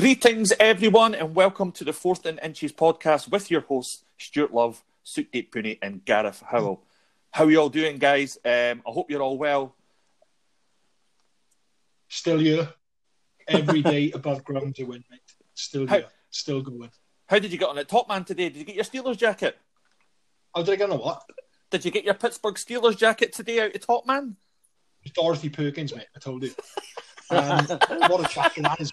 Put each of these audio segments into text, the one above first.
Greetings, everyone, and welcome to the Fourth and Inches podcast with your hosts, Stuart Love, Suit Deep Poonie, and Gareth Howell. How are you all doing, guys? I hope you're all well. Still here. Every day above ground to win, mate. Still here. Still going. How did you get on at Top Man today? Did you get your Steelers jacket? Oh, did I get on a what? Did you get your Pittsburgh Steelers jacket today out of Top Man? It's Dorothy Perkins, mate, I told you. What a jacket that is.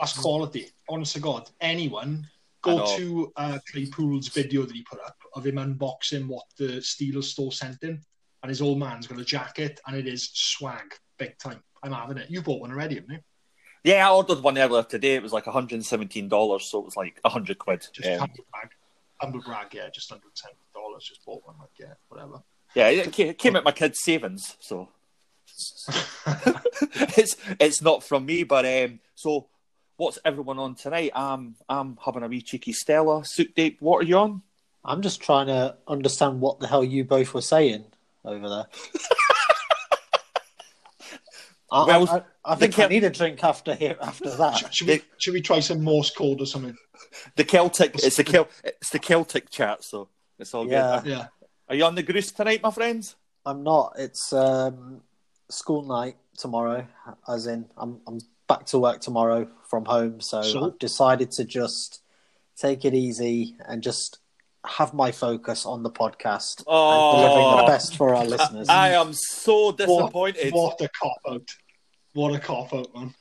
That's quality. Honest to God. Anyone, go to Claypool's video that he put up of him unboxing what the Steelers store sent him, and his old man's got a jacket, and it is swag, big time. I'm having it. You bought one already, haven't you? Yeah, I ordered one earlier today. It was like $117, so it was like 100 quid. Just $100, yeah, just $110. Just bought one, like, yeah, whatever. Yeah, it came out my kid's savings, so... it's not from me, but... so... What's everyone on tonight? I'm having a wee cheeky Stella. Suit Deep, what are you on? I'm just trying to understand what the hell you both were saying over there. I think I need a drink after that. Should we try some Morse code or something? It's the Celtic chat, so it's all good. Yeah. Are you on the goose tonight, my friends? I'm not. It's school night tomorrow, as in I'm back to work tomorrow from home, so I've decided to just take it easy and just have my focus on the podcast and delivering the best for our listeners. I am so disappointed. What a cop-out. What a cop-out, man.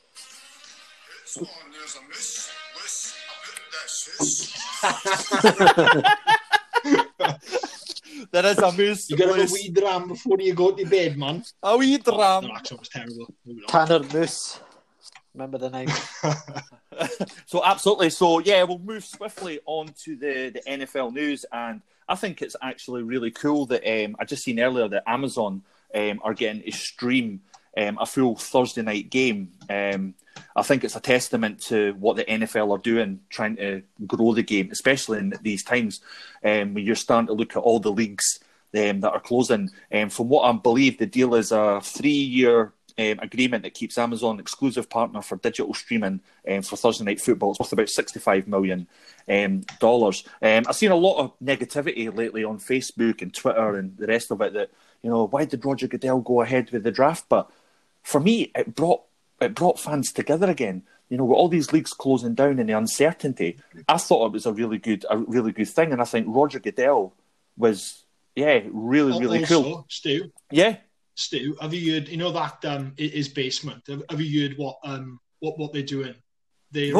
There is a moose. You gotta have a wee dram before you go to bed, man. A wee dram. The accent was terrible. Tanner Moose. Remember the name. So, absolutely. So, yeah, we'll move swiftly on to the NFL news. And I think it's actually really cool that I just seen earlier that Amazon are getting to stream a full Thursday night game. I think it's a testament to what the NFL are doing, trying to grow the game, especially in these times when you're starting to look at all the leagues that are closing. From what I believe, the deal is a 3-year agreement that keeps Amazon exclusive partner for digital streaming for Thursday night football. It's worth about $65 million. I've seen a lot of negativity lately on Facebook and Twitter and the rest of it that, you know, why did Roger Goodell go ahead with the draft? But for me, it brought fans together again. You know, with all these leagues closing down and the uncertainty, I thought it was a really good thing. And I think Roger Goodell was, really also, cool. Stu? Yeah. Stu, have you heard? You know that his basement. Have you heard what they're doing? They're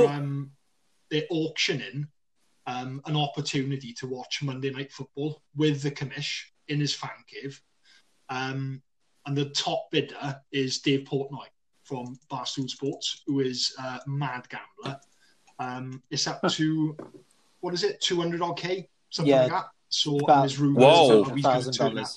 auctioning an opportunity to watch Monday Night Football with the commish in his fan cave, and the top bidder is Dave Portnoy from Barstool Sports, who is a mad gambler. It's up to what is it, 200K, something like that. So his rumors are he's going to turn that.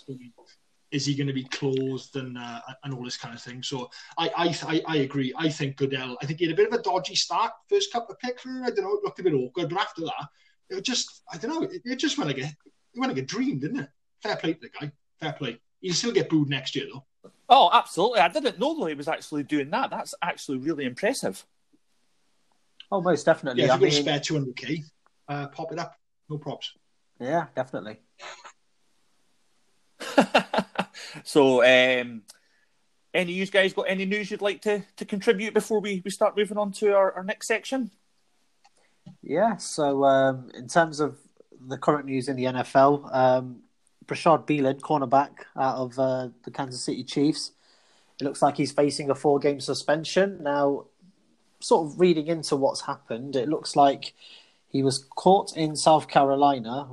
Is he going to be closed and all this kind of thing? So I agree. I think Goodell. I think he had a bit of a dodgy start, first couple of picks. I don't know. It looked a bit awkward, but after that, it just I don't know. It just went like a dream, didn't it? Fair play to the guy. Fair play. He'll still get booed next year, though. Oh, absolutely. I didn't know though he was actually doing that. That's actually really impressive. Oh, most definitely. Yeah, if you've got a spare 200K, pop it up. No props. Yeah, definitely. So, any of you guys got any news you'd like to contribute before we start moving on to our next section? Yeah, so in terms of the current news in the NFL, Brashad Bielan, cornerback out of the Kansas City Chiefs, it looks like he's facing a 4-game suspension. Now, sort of reading into what's happened, it looks like he was caught in South Carolina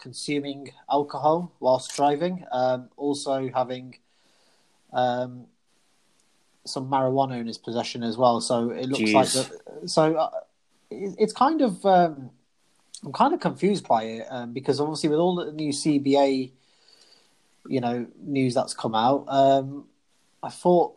consuming alcohol whilst driving, also having some marijuana in his possession as well. So it looks like that. So it's kind of I'm kind of confused by it because obviously with all the new CBA, you know, news that's come out, I thought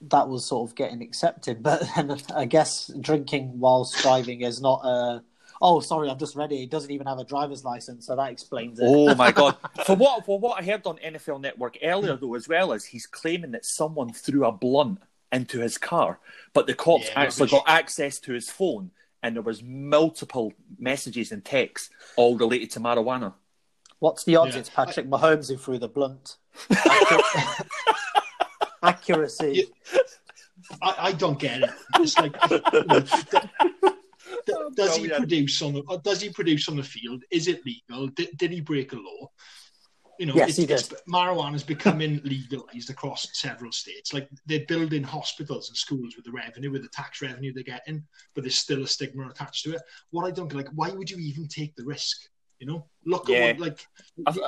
that was sort of getting accepted, but then I guess drinking whilst driving is not a... Oh, sorry, I've just read it. He doesn't even have a driver's license, so that explains it. Oh, my God. For what I heard on NFL Network earlier, though, as well, is he's claiming that someone threw a blunt into his car. But the cops actually got access to his phone, and there was multiple messages and texts all related to marijuana. What's the odds it's Patrick Mahomes who threw the blunt? Accuracy. I don't get it. It's like, does he produce on the field? Is it legal? Did he break a law? You know, yes, marijuana is becoming legalized across several states. Like, they're building hospitals and schools with the tax revenue they're getting, but there's still a stigma attached to it. What I don't get, like, why would you even take the risk? You know, look at what, like,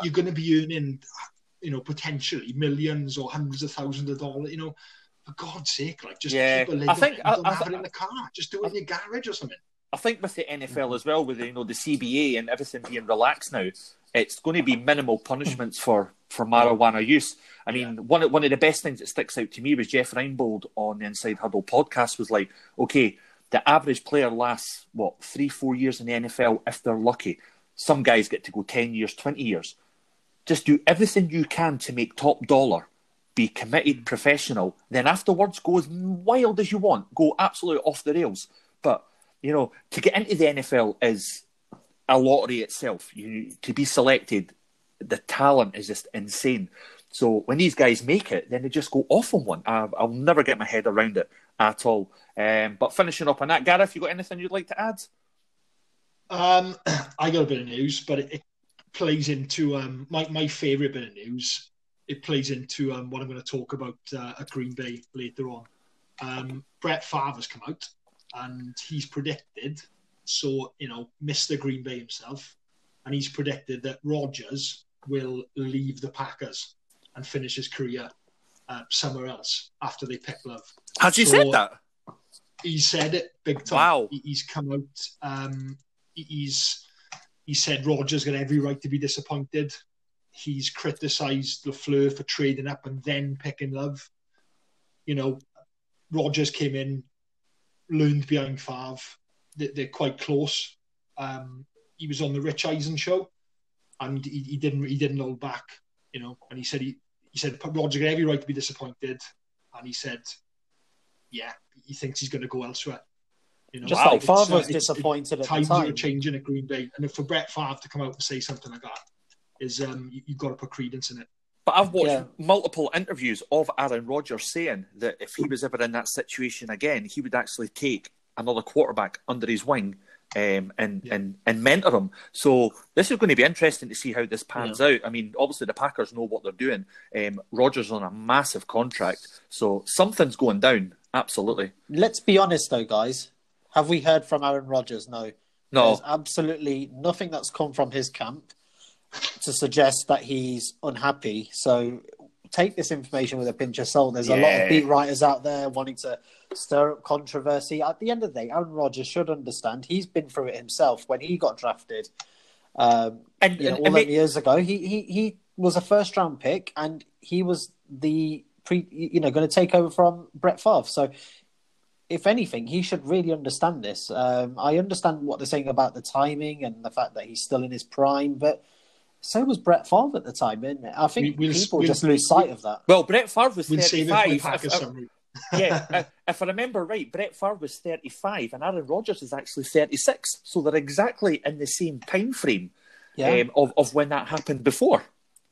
you're going to be earning, you know, potentially millions or hundreds of thousands of dollars. You know, for God's sake, like, just keep a lid and don't have it in the car. Just do it in your garage or something. I think with the NFL as well, with, you know, the CBA and everything being relaxed now, it's going to be minimal punishments for marijuana use. I mean, one of the best things that sticks out to me was Jeff Reinbold on the Inside Huddle podcast was like, okay, the average player lasts, 3-4 years in the NFL if they're lucky. Some guys get to go 10 years, 20 years. Just do everything you can to make top dollar, be committed, professional. Then afterwards, go as wild as you want. Go absolutely off the rails. But, you know, to get into the NFL is a lottery itself. To be selected, the talent is just insane. So when these guys make it, then they just go off on one. I'll never get my head around it at all. But finishing up on that, Gareth, you got anything you'd like to add? I got a bit of news, but it plays into my favourite bit of news. It plays into what I'm going to talk about at Green Bay later on. Brett Favre has come out and he's predicted... So, you know, Mr. Green Bay himself, and he's predicted that Rodgers will leave the Packers and finish his career somewhere else after they pick Love. Has he said that? He said it big time. Wow. He's come out. He said Rodgers got every right to be disappointed. He's criticised LaFleur for trading up and then picking Love. You know, Rodgers came in, learned behind Favre. They're quite close. He was on the Rich Eisen show, and he didn't hold back, you know. And he said he said Roger got every right to be disappointed, and he said, he thinks he's going to go elsewhere. You know, just like Favre was disappointed at the time. Times are changing at Green Bay, and for Brett Favre to come out and say something like that is you've got to put credence in it. But I've watched multiple interviews of Aaron Rodgers saying that if he was ever in that situation again, he would actually take another quarterback under his wing and mentor him. So this is going to be interesting to see how this pans out. I mean, obviously the Packers know what they're doing. Rodgers on a massive contract, so something's going down, absolutely. Let's be honest though, guys. Have we heard from Aaron Rodgers? No. There's absolutely nothing that's come from his camp to suggest that he's unhappy. So take this information with a pinch of salt. There's a lot of beat writers out there wanting to stir up controversy. At the end of the day, Aaron Rodgers should understand. He's been through it himself when he got drafted all those years ago. He was a first-round pick, and he was going to take over from Brett Favre. So, if anything, he should really understand this. I understand what they're saying about the timing and the fact that he's still in his prime, but so was Brett Favre at the time, isn't it? I think people lose sight of that. Well, Brett Favre was 35. If I remember right, Brett Favre was 35 and Aaron Rodgers is actually 36. So they're exactly in the same time frame of when that happened before.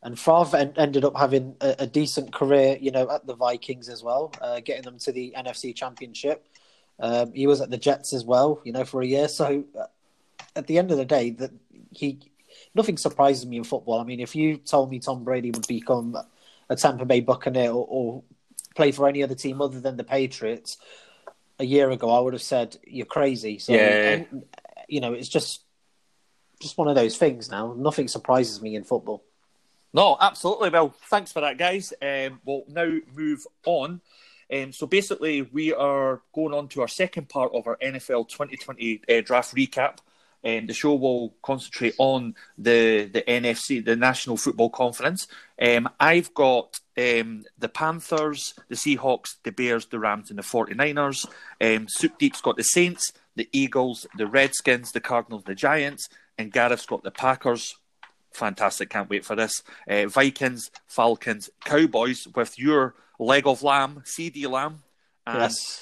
And Favre ended up having a decent career, you know, at the Vikings as well, getting them to the NFC Championship. He was at the Jets as well, you know, for a year. So at the end of the day, nothing surprises me in football. I mean, if you told me Tom Brady would become a Tampa Bay Buccaneer or play for any other team other than the Patriots a year ago, I would have said, you're crazy. So, you know, it's just one of those things now. Nothing surprises me in football. No, absolutely. Well, thanks for that, guys. We'll now move on. So basically, we are going on to our second part of our NFL 2020 draft recap. The show will concentrate on the NFC, the National Football Conference. I've got the Panthers, the Seahawks, the Bears, the Rams and the 49ers. Suit Deep's got the Saints, the Eagles, the Redskins, the Cardinals, the Giants. And Gareth's got the Packers. Fantastic, can't wait for this. Vikings, Falcons, Cowboys with your leg of lamb, CD Lamb.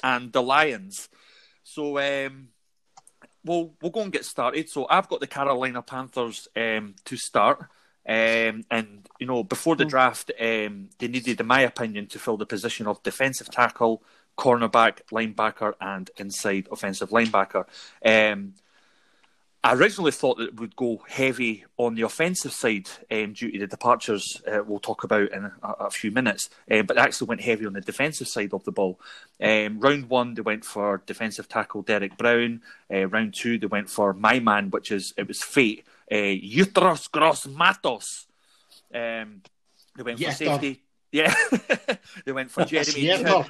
and the Lions. So we'll go and get started. So I've got the Carolina Panthers to start. And, you know, before the draft, they needed, in my opinion, to fill the position of defensive tackle, cornerback, linebacker, and inside offensive linebacker. I originally thought that it would go heavy on the offensive side due to the departures we'll talk about in a few minutes, but it actually went heavy on the defensive side of the ball. Round one, they went for defensive tackle Derrick Brown. Round two, they went for my man, which is, it was fate, Yetur Gross-Matos. They went for safety. Yeah. They went for Jeremy.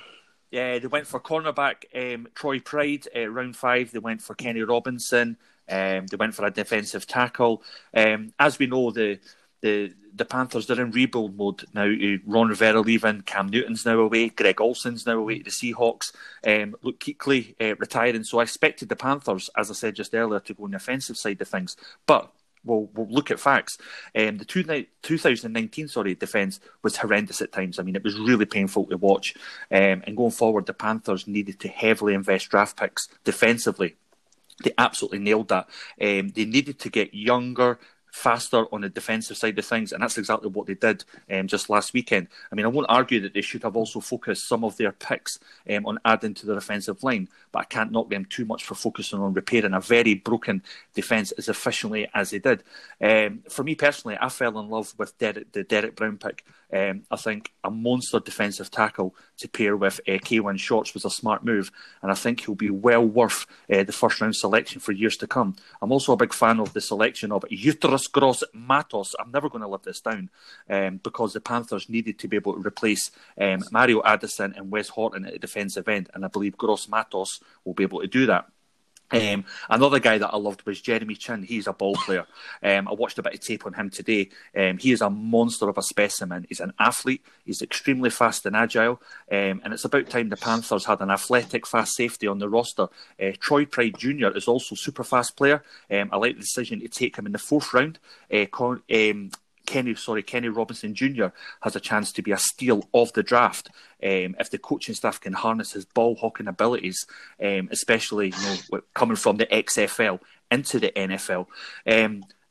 Yeah, they went for cornerback Troy Pride. Round five, they went for Kenny Robinson. They went for a defensive tackle. As we know, the Panthers, they're in rebuild mode now. Ron Rivera leaving, Cam Newton's now away, Greg Olsen's now away to the Seahawks, Luke Kuechly retiring. So I expected the Panthers, as I said just earlier, to go on the offensive side of things. But we'll look at facts. The 2019 defence was horrendous at times. I mean, it was really painful to watch. And going forward, the Panthers needed to heavily invest draft picks defensively. They absolutely nailed that. They needed to get younger, faster on the defensive side of things, and that's exactly what they did just last weekend. I mean, I won't argue that they should have also focused some of their picks on adding to their offensive line, but I can't knock them too much for focusing on repairing a very broken defence as efficiently as they did. For me personally, I fell in love with the Derrick Brown pick. I think a monster defensive tackle to pair with Kaywan Shorts was a smart move, and I think he'll be well worth the first round selection for years to come. I'm also a big fan of the selection of Yetur Gross-Matos. I'm never going to let this down because the Panthers needed to be able to replace Mario Addison and Wes Horton at the defensive end, and I believe Gross-Matos will be able to do that. Another guy that I loved was Jeremy Chin. He's a ball player. I watched a bit of tape on him today. He is a monster of a specimen. He's an athlete. He's extremely fast and agile. And it's about time the Panthers had an athletic, fast safety on the roster. Troy Pride Jr. is also a super fast player. I like the decision to take him in the fourth round. Kenny Robinson Jr. has a chance to be a steal of the draft if the coaching staff can harness his ball-hawking abilities, especially coming from the XFL into the NFL.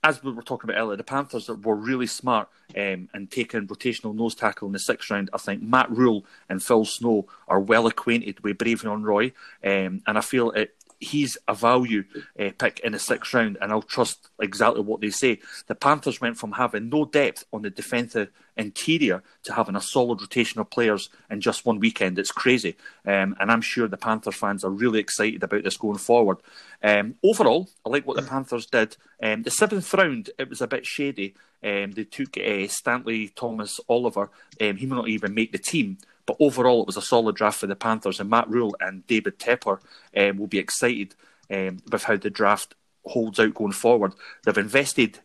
As we were talking about earlier, the Panthers were really smart in taking rotational nose tackle in the sixth round. I think Matt Rhule and Phil Snow are well acquainted with Bravion Roy, and I feel he's a value pick in the sixth round, and I'll trust exactly what they say. The Panthers went from having no depth on the defensive interior to having a solid rotation of players in just one weekend. It's crazy. And I'm sure the Panthers fans are really excited about this going forward. Overall, I like what the Panthers did. The seventh round, it was a bit shady. They took Stanley Thomas Oliver. He may not even make the team. But overall, it was a solid draft for the Panthers, and Matt Rhule and David Tepper will be excited with how the draft holds out going forward. They've invested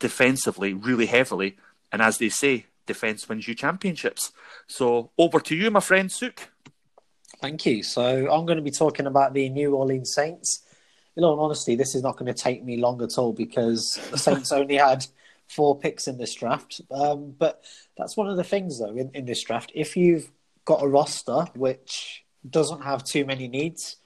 defensively really heavily, and as they say, defence wins you championships. So over to you, my friend, Suk. Thank you. So I'm going to be talking about the New Orleans Saints. In all honesty, this is not going to take me long at all because the Saints only had 4 picks in this draft. But that's one of the things, though, in this draft. If you've got a roster which doesn't have too many needs,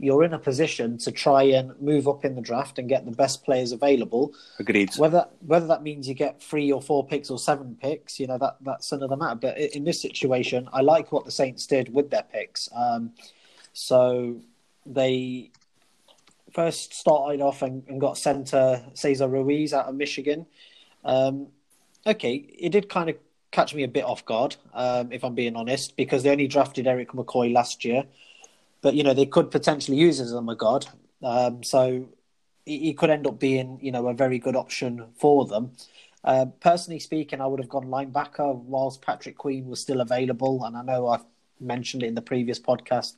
you're in a position to try and move up in the draft and get the best players available. Agreed. Whether that means you get 3 or 4 picks or 7 picks, that's another matter. But in this situation, I like what the Saints did with their picks. So they first started off and got centre Cesar Ruiz out of Michigan. It did kind of catch me a bit off guard, if I'm being honest, because they only drafted Eric McCoy last year. But, they could potentially use him as a guard. So he could end up being, a very good option for them. Personally speaking, I would have gone linebacker whilst Patrick Queen was still available. And I know I've mentioned it in the previous podcast.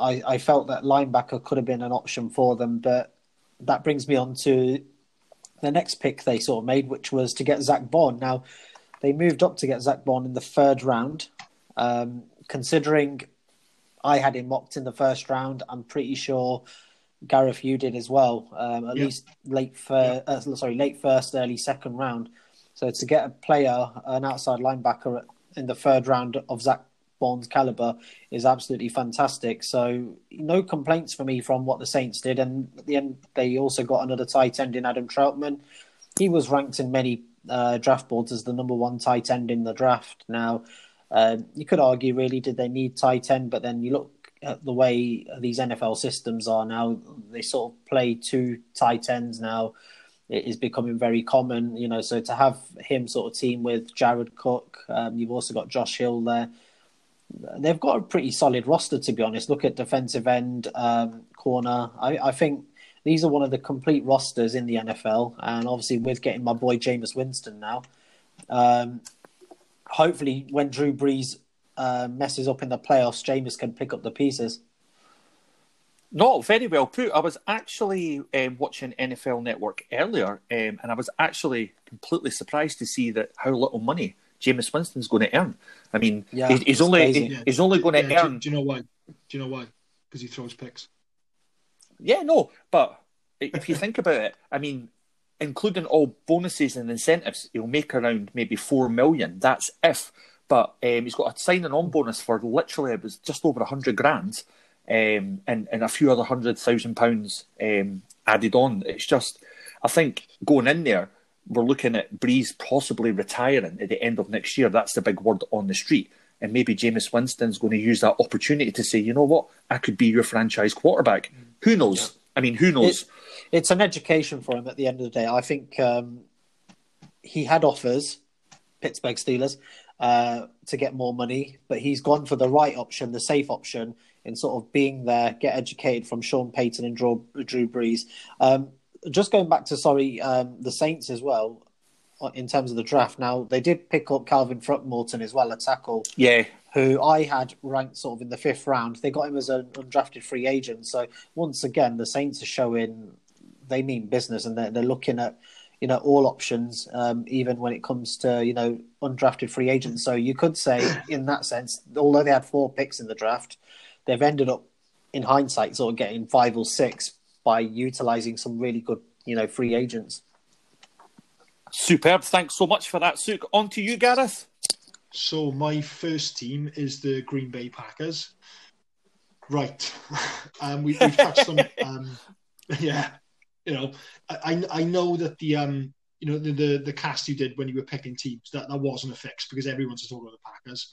I felt that linebacker could have been an option for them. But that brings me on to the next pick they sort of made, which was to get Zack Baun. Now, they moved up to get Zack Baun in the third round. Considering I had him mocked in the first round, I'm pretty sure, Gareth, you did as well, least late first, early second round. So to get an outside linebacker in the third round of Zack Baun's calibre is absolutely fantastic. So no complaints for me from what the Saints did. And at the end, they also got another tight end in Adam Troutman. He was ranked in many draft boards as the number one tight end in the draft. Now, you could argue, really, did they need tight end? But then you look at the way these NFL systems are now. They sort of play two tight ends now. It is becoming very common, you know, so to have him sort of team with Jared Cook, you've also got Josh Hill there. They've got a pretty solid roster, to be honest. Look at defensive end, corner. I think these are one of the complete rosters in the NFL. And obviously with getting my boy Jameis Winston now, hopefully when Drew Brees messes up in the playoffs, Jameis can pick up the pieces. No, very well put. I was actually watching NFL Network earlier, and I was actually completely surprised to see that how little money Jameis Winston's going to earn. I mean, he's only going to earn. Do you know why? Because he throws picks. Yeah, no, but if you think about it, I mean, including all bonuses and incentives, he'll make around maybe $4 million. That's if. But he's got a signing on bonus for literally it was just over $100,000. And a few other £100,000 added on. It's just, I think going in there, we're looking at Brees possibly retiring at the end of next year. That's the big word on the street. And maybe Jameis Winston's going to use that opportunity to say, you know what, I could be your franchise quarterback. Who knows? I mean, who knows? It's an education for him at the end of the day. I think he had offers, Pittsburgh Steelers, to get more money, but he's gone for the right option, the safe option, in sort of being there, get educated from Sean Payton and Drew Brees. Just going back to, the Saints as well, in terms of the draft. Now, they did pick up Calvin Throckmorton as well, a tackle, who I had ranked sort of in the fifth round. They got him as an undrafted free agent. So, once again, the Saints are showing they mean business and they're looking at, you know, all options, even when it comes to, you know, undrafted free agents. So, you could say, in that sense, although they had 4 picks in the draft, they've ended up, in hindsight, sort of getting 5 or 6 by utilising some really good, you know, free agents. Superb. Thanks so much for that, Souk. On to you, Gareth. So my first team is the Green Bay Packers. Right. We've touched on... You know, I know that the cast you did when you were picking teams, that wasn't a fix because everyone's talking about the Packers.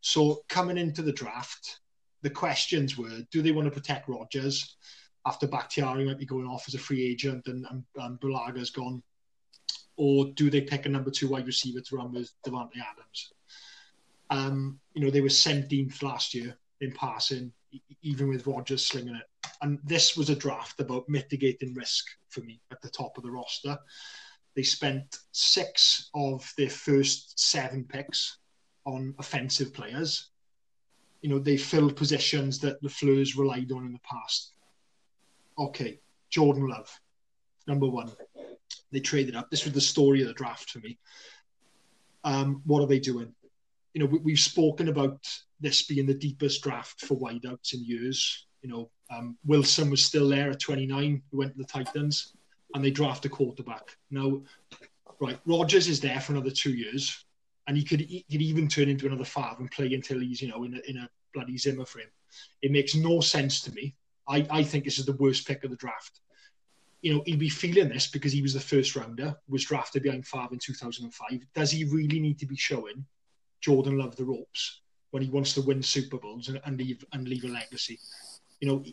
So coming into the draft... The questions were, do they want to protect Rodgers after Bakhtiari might be going off as a free agent and Bulaga's gone? Or do they pick a number 2 wide receiver to run with Davante Adams? They were 17th last year in passing, even with Rodgers slinging it. And this was a draft about mitigating risk for me at the top of the roster. They spent 6 of their first 7 picks on offensive players. You know, they filled positions that the Fleurs relied on in the past. Okay, Jordan Love, number 1. They traded up. This was the story of the draft for me. What are they doing? You know, we've spoken about this being the deepest draft for wideouts in years. You know, Wilson was still there at 29, who went to the Titans, and they draft a quarterback. Now, right, Rodgers is there for another 2 years. And he could even turn into another Favre and play until he's, you know, in a bloody Zimmer frame. It makes no sense to me. I think this is the worst pick of the draft. You know, he'd be feeling this because he was the first rounder, was drafted behind Favre in 2005. Does he really need to be showing Jordan Love the ropes when he wants to win Super Bowls and leave a legacy? You know,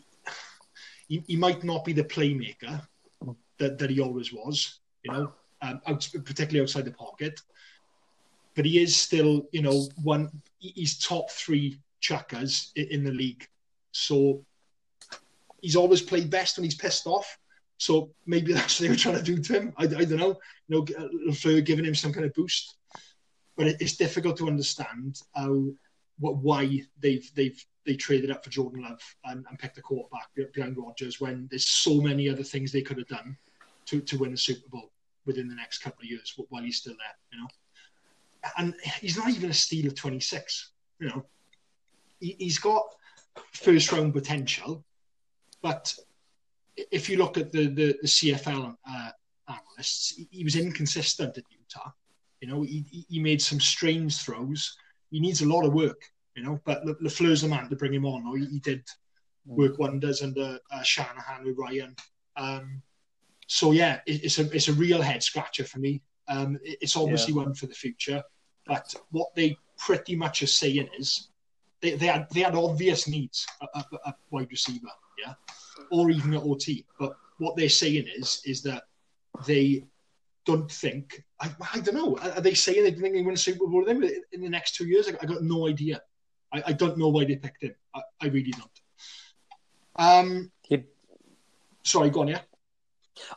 he might not be the playmaker that he always was, you know, particularly outside the pocket. But he is still, you know, he's top 3 chuckers in the league. So he's always played best when he's pissed off. So maybe that's what they were trying to do to him. I don't know. You know, for giving him some kind of boost. But it's difficult to understand why they traded up for Jordan Love and picked a quarterback behind Rodgers when there's so many other things they could have done to win the Super Bowl within the next couple of years while he's still there, you know. And he's not even a steal of 26, you know. He's got first-round potential, but if you look at the CFL analysts, he was inconsistent at Utah. You know, he made some strange throws. He needs a lot of work, you know. But LeFleur's the man to bring him on. Or he did work wonders under Shanahan with Ryan. So yeah, it's a real head scratcher for me. It's obviously one for the future. But what they pretty much are saying is they had obvious needs at wide receiver, yeah, or even at OT. But what they're saying is that they don't think. I don't know. Are they saying they think they win a Super Bowl with him in the next 2 years? I got no idea. I don't know why they picked him. I really don't. Sorry, go on, yeah.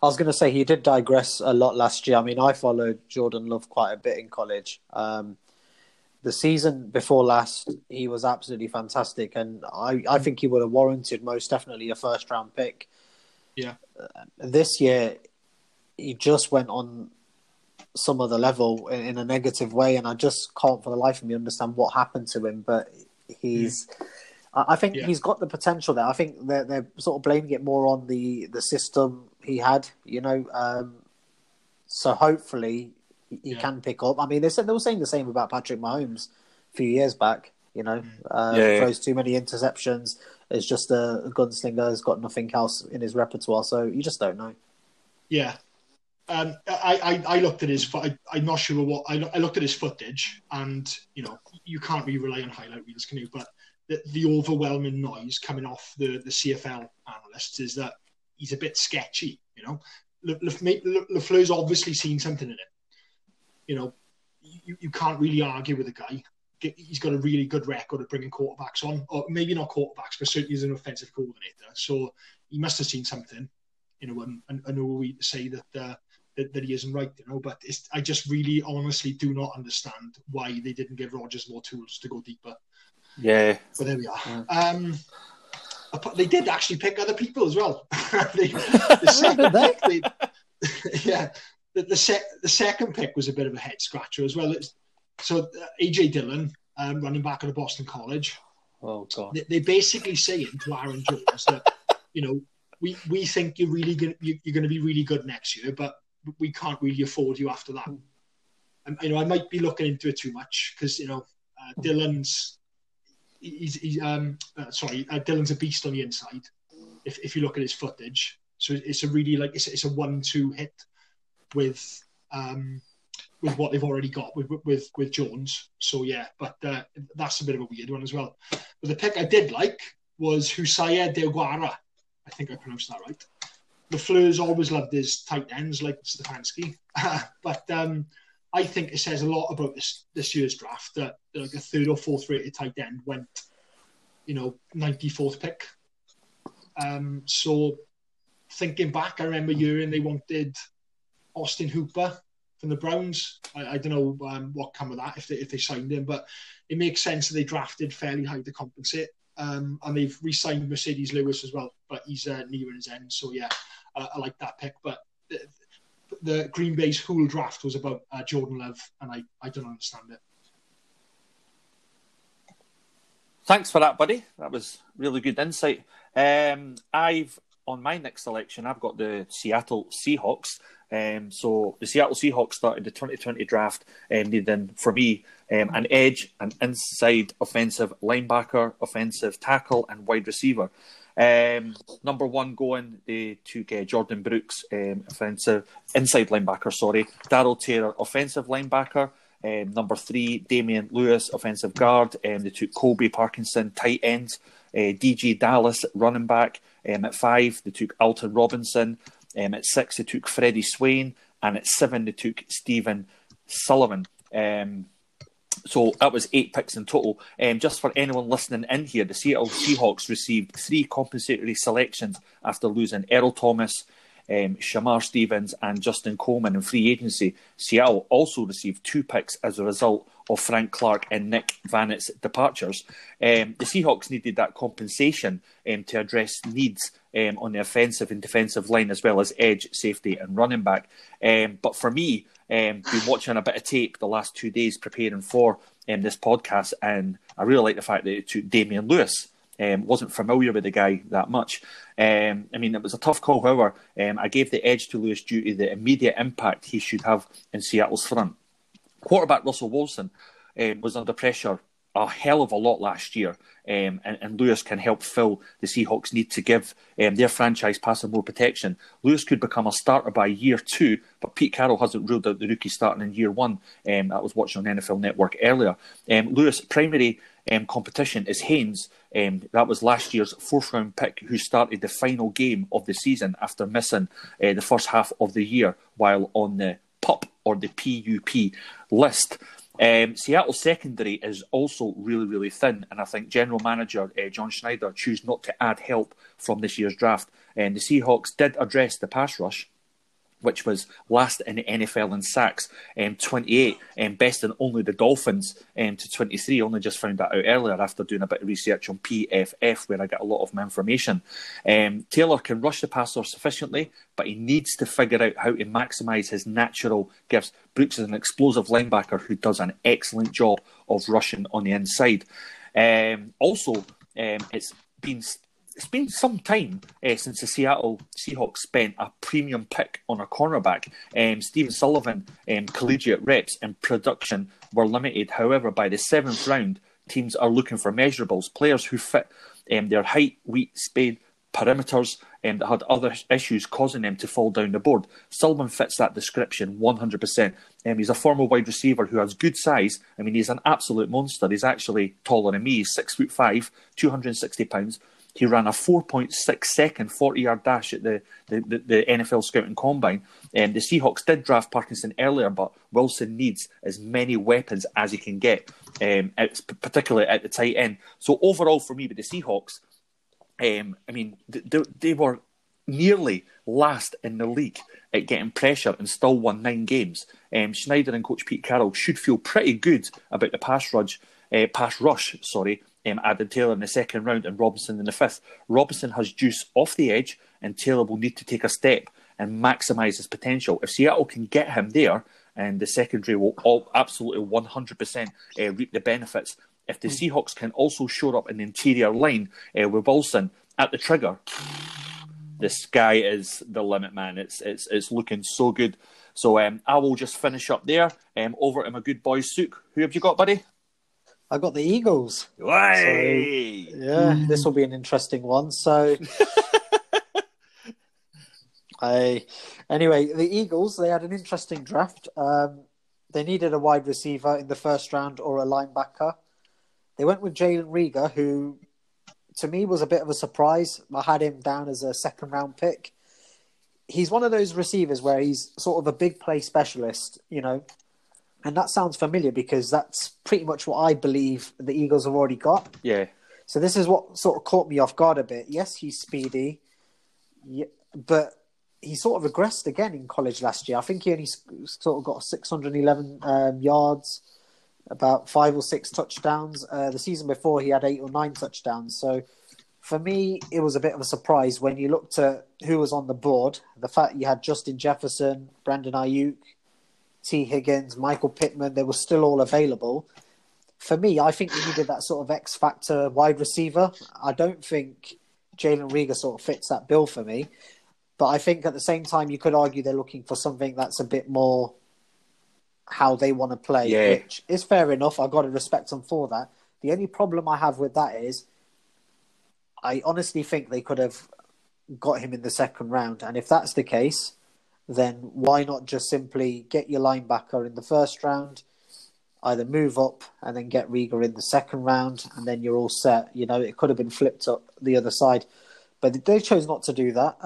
I was going to say he did digress a lot last year. I mean, I followed Jordan Love quite a bit in college. The season before last, he was absolutely fantastic, and I think he would have warranted most definitely a first-round pick. Yeah. This year, he just went on some other level in a negative way, and I just can't for the life of me understand what happened to him, but he's... Yeah. I think he's got the potential there. I think they're sort of blaming it more on the system he had, you know. So hopefully he can pick up. I mean, they were saying the same about Patrick Mahomes a few years back, you know. Throws too many interceptions. It's just a gunslinger. Has got nothing else in his repertoire. So you just don't know. Yeah. I looked at his I looked at his footage, and, you know, you can't really rely on highlight reels, can you? But the overwhelming noise coming off the CFL analysts is that he's a bit sketchy, you know. LeFleur's obviously seen something in it. You know, you can't really argue with the guy. He's got a really good record of bringing quarterbacks on, or maybe not quarterbacks, but certainly he's an offensive coordinator. So he must have seen something, you know, and I know we say that he isn't right, you know, but I just really honestly do not understand why they didn't give Rodgers more tools to go deeper. Yeah, but there we are. Yeah. They did actually pick other people as well. The second pick was a bit of a head scratcher as well. AJ Dillon, running back out of Boston College. Oh God! They're basically saying to Aaron Jones that, you know, we think you're really you're going to be really good next year, but we can't really afford you after that. And, you know, I might be looking into it too much because, you know, Dillon's. Dillon's a beast on the inside. If you look at his footage, so it's a really it's a 1-2 hit with what they've already got with Jones. So yeah, but that's a bit of a weird one as well. But the pick I did like was Hussein Deguara. I think I pronounced that right. LeFleur's always loved his tight ends like Stefanski, but I think it says a lot about this year's draft that like a third or fourth rated tight end went, you know, 94th pick. So thinking back, I remember year in they wanted Austin Hooper from the Browns. I don't know what come of that if they signed him, but it makes sense that they drafted fairly high to compensate. And they've re-signed Mercedes Lewis as well, but he's near his end. So yeah, I like that pick, but. The Green Bay's whole draft was about Jordan Love, and I don't understand it. Thanks for that, buddy. That was really good insight. On my next selection, I've got the Seattle Seahawks. So the Seattle Seahawks started the 2020 draft needing, for me, an edge, an inside offensive linebacker, offensive tackle, and wide receiver. Number one going, they took Jordan Brooks, inside linebacker, Darrell Taylor, offensive linebacker. Number three, Damien Lewis, offensive guard. They took Colby Parkinson, tight end. DJ Dallas, running back. At five, they took Alton Robinson. At six, they took Freddie Swain. And at seven, they took Stephen Sullivan. So that was 8 picks in total. Just for anyone listening in here, the Seattle Seahawks received 3 compensatory selections after losing Errol Thomas, Shamar Stevens and Justin Coleman in free agency. Seattle also received 2 picks as a result of Frank Clark and Nick Vannett's departures. The Seahawks needed that compensation to address needs on the offensive and defensive line, as well as edge, safety and running back. But for me, been watching a bit of tape the last 2 days preparing for this podcast, and I really like the fact that it took Damien Lewis. Wasn't familiar with the guy that much. I mean, it was a tough call, however. I gave the edge to Lewis due to the immediate impact he should have in Seattle's front. Quarterback Russell Wilson was under pressure a hell of a lot last year, and Lewis can help fill the Seahawks' need to give their franchise passer more protection. Lewis could become a starter by year two, but Pete Carroll hasn't ruled out the rookie starting in year one. I was watching on NFL Network earlier. Lewis' primary competition is Haynes. That was last year's fourth-round pick who started the final game of the season after missing the first half of the year while on the PUP or the PUP list. Seattle's secondary is also really, really thin, and I think general manager John Schneider chose not to add help from this year's draft. And the Seahawks did address the pass rush, which was last in the NFL in sacks, 28, best in only the Dolphins to 23. I only just found that out earlier after doing a bit of research on PFF, where I get a lot of my information. Taylor can rush the passer sufficiently, but he needs to figure out how to maximise his natural gifts. Brooks is an explosive linebacker who does an excellent job of rushing on the inside. It's been some time since the Seattle Seahawks spent a premium pick on a cornerback. Stephen Sullivan, collegiate reps and production were limited. However, by the seventh round, teams are looking for measurables, players who fit their height, weight, speed, perimeters that had other issues causing them to fall down the board. Sullivan fits that description 100%. He's a former wide receiver who has good size. I mean, he's an absolute monster. He's actually taller than me. He's 6'5", 260 pounds. He ran a 4.6-second 40-yard dash at the NFL Scouting Combine. The Seahawks did draft Parkinson earlier, but Wilson needs as many weapons as he can get, particularly at the tight end. So overall for me with the Seahawks, they were nearly last in the league at getting pressure and still won 9 games. Schneider and Coach Pete Carroll should feel pretty good about the pass rush. Added Taylor in the second round and Robinson in the fifth. Robinson has juice off the edge, and Taylor will need to take a step and maximise his potential. If Seattle can get him there, and the secondary will absolutely 100% reap the benefits. If the Seahawks can also shore up an interior line with Wilson at the trigger, the sky is the limit, man. It's looking so good. So I will just finish up there. Over to my good boy Sook. Who have you got, buddy? I got the Eagles. Way! So, yeah, this will be an interesting one. So, anyway, the Eagles, they had an interesting draft. They needed a wide receiver in the first round or a linebacker. They went with Jalen Reagor, who to me was a bit of a surprise. I had him down as a second round pick. He's one of those receivers where he's sort of a big play specialist, you know. And that sounds familiar because that's pretty much what I believe the Eagles have already got. Yeah. So this is what sort of caught me off guard a bit. Yes, he's speedy, but he sort of regressed again in college last year. I think he only sort of got 611 yards, about 5 or 6 touchdowns. The season before, he had 8 or 9 touchdowns. So for me, it was a bit of a surprise when you looked at who was on the board. The fact you had Justin Jefferson, Brandon Ayuk, T. Higgins, Michael Pittman, they were still all available. For me, I think we needed that sort of X-factor wide receiver. I don't think Jalen Reagor sort of fits that bill for me. But I think at the same time, you could argue they're looking for something that's a bit more how they want to play, which is fair enough. I've got to respect them for that. The only problem I have with that is I honestly think they could have got him in the second round. And if that's the case, then why not just simply get your linebacker in the first round, either move up and then get Reagor in the second round, and then you're all set. You know, it could have been flipped up the other side. But they chose not to do that.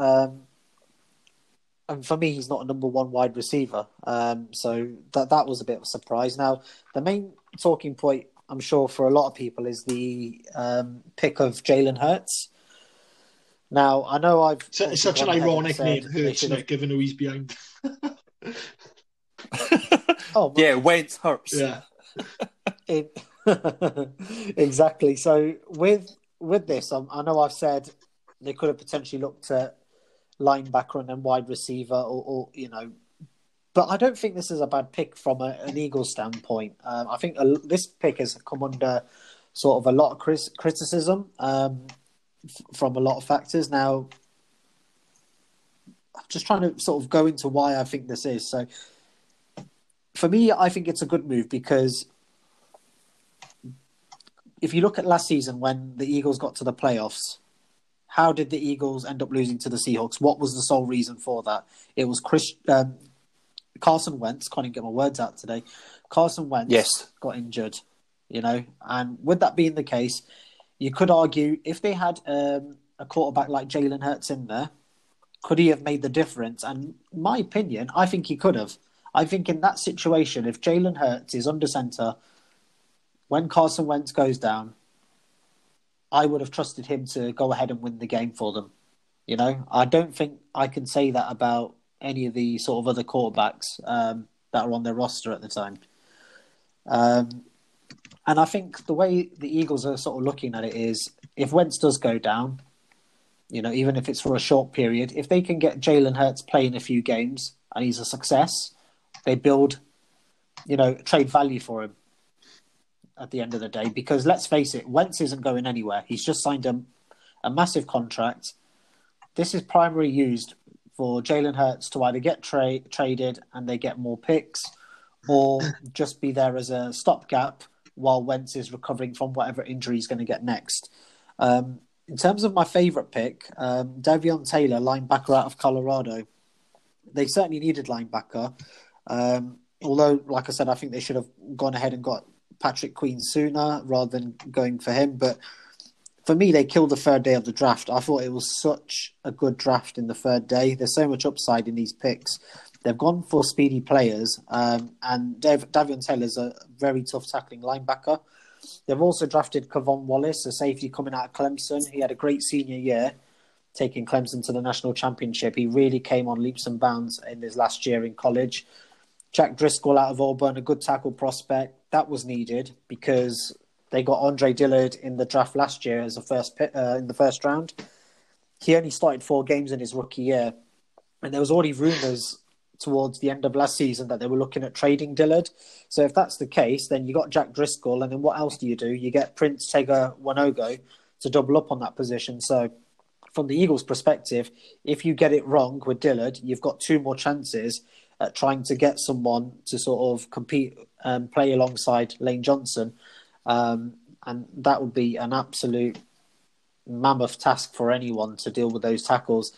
And for me, he's not a number one wide receiver. So that was a bit of a surprise. Now, the main talking point, I'm sure, for a lot of people is the pick of Jalen Hurts. Now, I know I've... It's such an ironic name, Hurts, like, given who he's behind. Wentz Hurts. Yeah. Exactly. So, with this, I know I've said they could have potentially looked at linebacker and then wide receiver, or you know... But I don't think this is a bad pick from an Eagles standpoint. I think this pick has come under sort of a lot of criticism. From a lot of factors. Now, I'm just trying to sort of go into why I think this is. So, for me, I think it's a good move because if you look at last season when the Eagles got to the playoffs, how did the Eagles end up losing to the Seahawks? What was the sole reason for that? It was Carson Wentz. Can't even get my words out today. Carson Wentz got injured, you know. And with that being the case, you could argue if they had a quarterback like Jalen Hurts in there, could he have made the difference? And my opinion, I think he could have. I think in that situation, if Jalen Hurts is under center, when Carson Wentz goes down, I would have trusted him to go ahead and win the game for them. You know, I don't think I can say that about any of the sort of other quarterbacks that are on their roster at the time. And I think the way the Eagles are sort of looking at it is, if Wentz does go down, you know, even if it's for a short period, if they can get Jalen Hurts playing a few games and he's a success, they build, you know, trade value for him at the end of the day. Because let's face it, Wentz isn't going anywhere. He's just signed a massive contract. This is primarily used for Jalen Hurts to either get traded and they get more picks, or just be there as a stopgap while Wentz is recovering from whatever injury he's going to get next. In terms of my favourite pick, Davion Taylor, linebacker out of Colorado. They certainly needed linebacker. Although, like I said, I think they should have gone ahead and got Patrick Queen sooner rather than going for him. But for me, they killed the third day of the draft. I thought it was such a good draft in the third day. There's so much upside in these picks. They've gone for speedy players. And Davion Taylor's a very tough tackling linebacker. They've also drafted Kavon Wallace, a safety coming out of Clemson. He had a great senior year, taking Clemson to the national championship. He really came on leaps and bounds in his last year in college. Jack Driscoll out of Auburn, a good tackle prospect. That was needed because they got Andre Dillard in the draft last year as a in the first round. He only started 4 games in his rookie year. And there was already rumours towards the end of last season that they were looking at trading Dillard. So if that's the case, then you got Jack Driscoll, and then what else do? You get Prince Tega-Wanogo to double up on that position. So from the Eagles' perspective, if you get it wrong with Dillard, you've got 2 more chances at trying to get someone to sort of compete and play alongside Lane Johnson. And that would be an absolute mammoth task for anyone to deal with those tackles.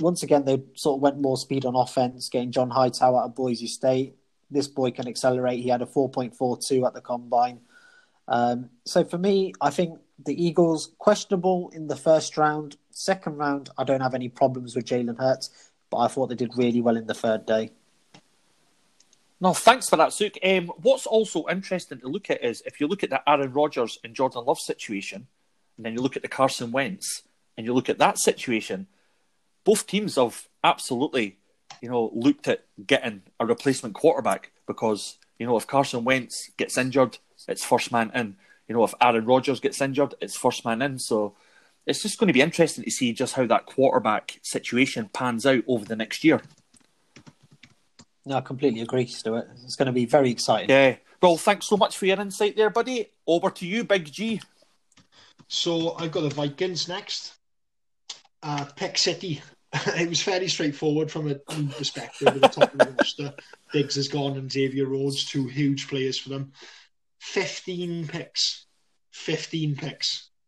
Once again, they sort of went more speed on offense, getting John Hightower out of Boise State. This boy can accelerate. He had a 4.42 at the combine. So for me, I think the Eagles, questionable in the first round. Second round, I don't have any problems with Jalen Hurts, but I thought they did really well in the third day. No, thanks for that, Suk. What's also interesting to look at is, if you look at the Aaron Rodgers and Jordan Love situation, and then you look at the Carson Wentz, and you look at that situation, both teams have absolutely, you know, looked at getting a replacement quarterback because, you know, if Carson Wentz gets injured, it's first man in. You know, if Aaron Rodgers gets injured, it's first man in. So it's just going to be interesting to see just how that quarterback situation pans out over the next year. No, I completely agree, Stuart. It's going to be very exciting. Yeah. Well, thanks so much for your insight there, buddy. Over to you, Big G. So I've got the Vikings next. Pick City. It was fairly straightforward from a team perspective at the top of the roster. Diggs has gone and Xavier Rhodes, 2 huge players for them. 15 picks.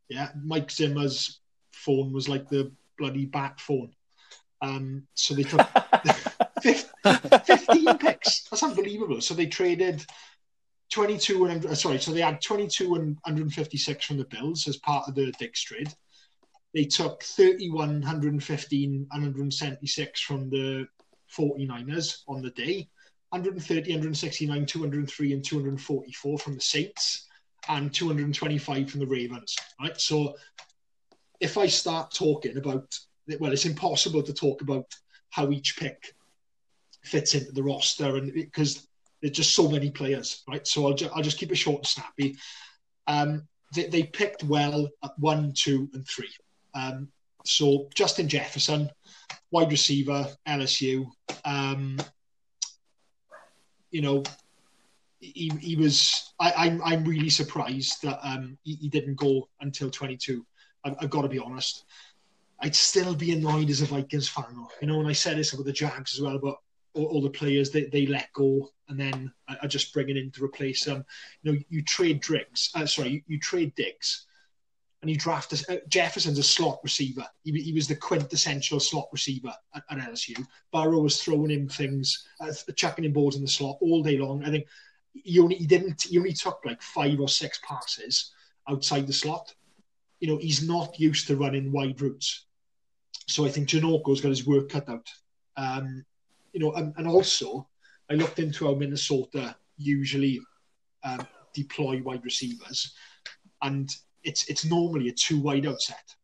Yeah, Mike Zimmer's phone was like the bloody bat phone. So they took 15 picks. That's unbelievable. So they traded 22 and 156 from the Bills as part of the Diggs trade. They took 31, 115, 176 from the 49ers on the day. 130, 169, 203, and 244 from the Saints, and 225 from the Ravens. Right? So if I start talking about, well, it's impossible to talk about how each pick fits into the roster, and because there's just so many players, right? So I'll just keep it short and snappy. They picked well at 1, 2, and 3. So Justin Jefferson, wide receiver, LSU. You know, he was. I'm really surprised that he didn't go until 22. I've got to be honest. I'd still be annoyed as a Vikings fan, though. You know, and I said this about the Jags as well, but all the players they let go and then are just bringing in to replace them. You know, you trade Diggs. You trade Diggs, and you draft Jefferson's a slot receiver. He was the quintessential slot receiver at LSU. Burrow was throwing him things, chucking him balls in the slot all day long. I think he only took like 5 or 6 passes outside the slot. You know, he's not used to running wide routes. So I think Janoko's got his work cut out. You know, and also I looked into how Minnesota usually deploy wide receivers, and it's normally a 2 wide out set.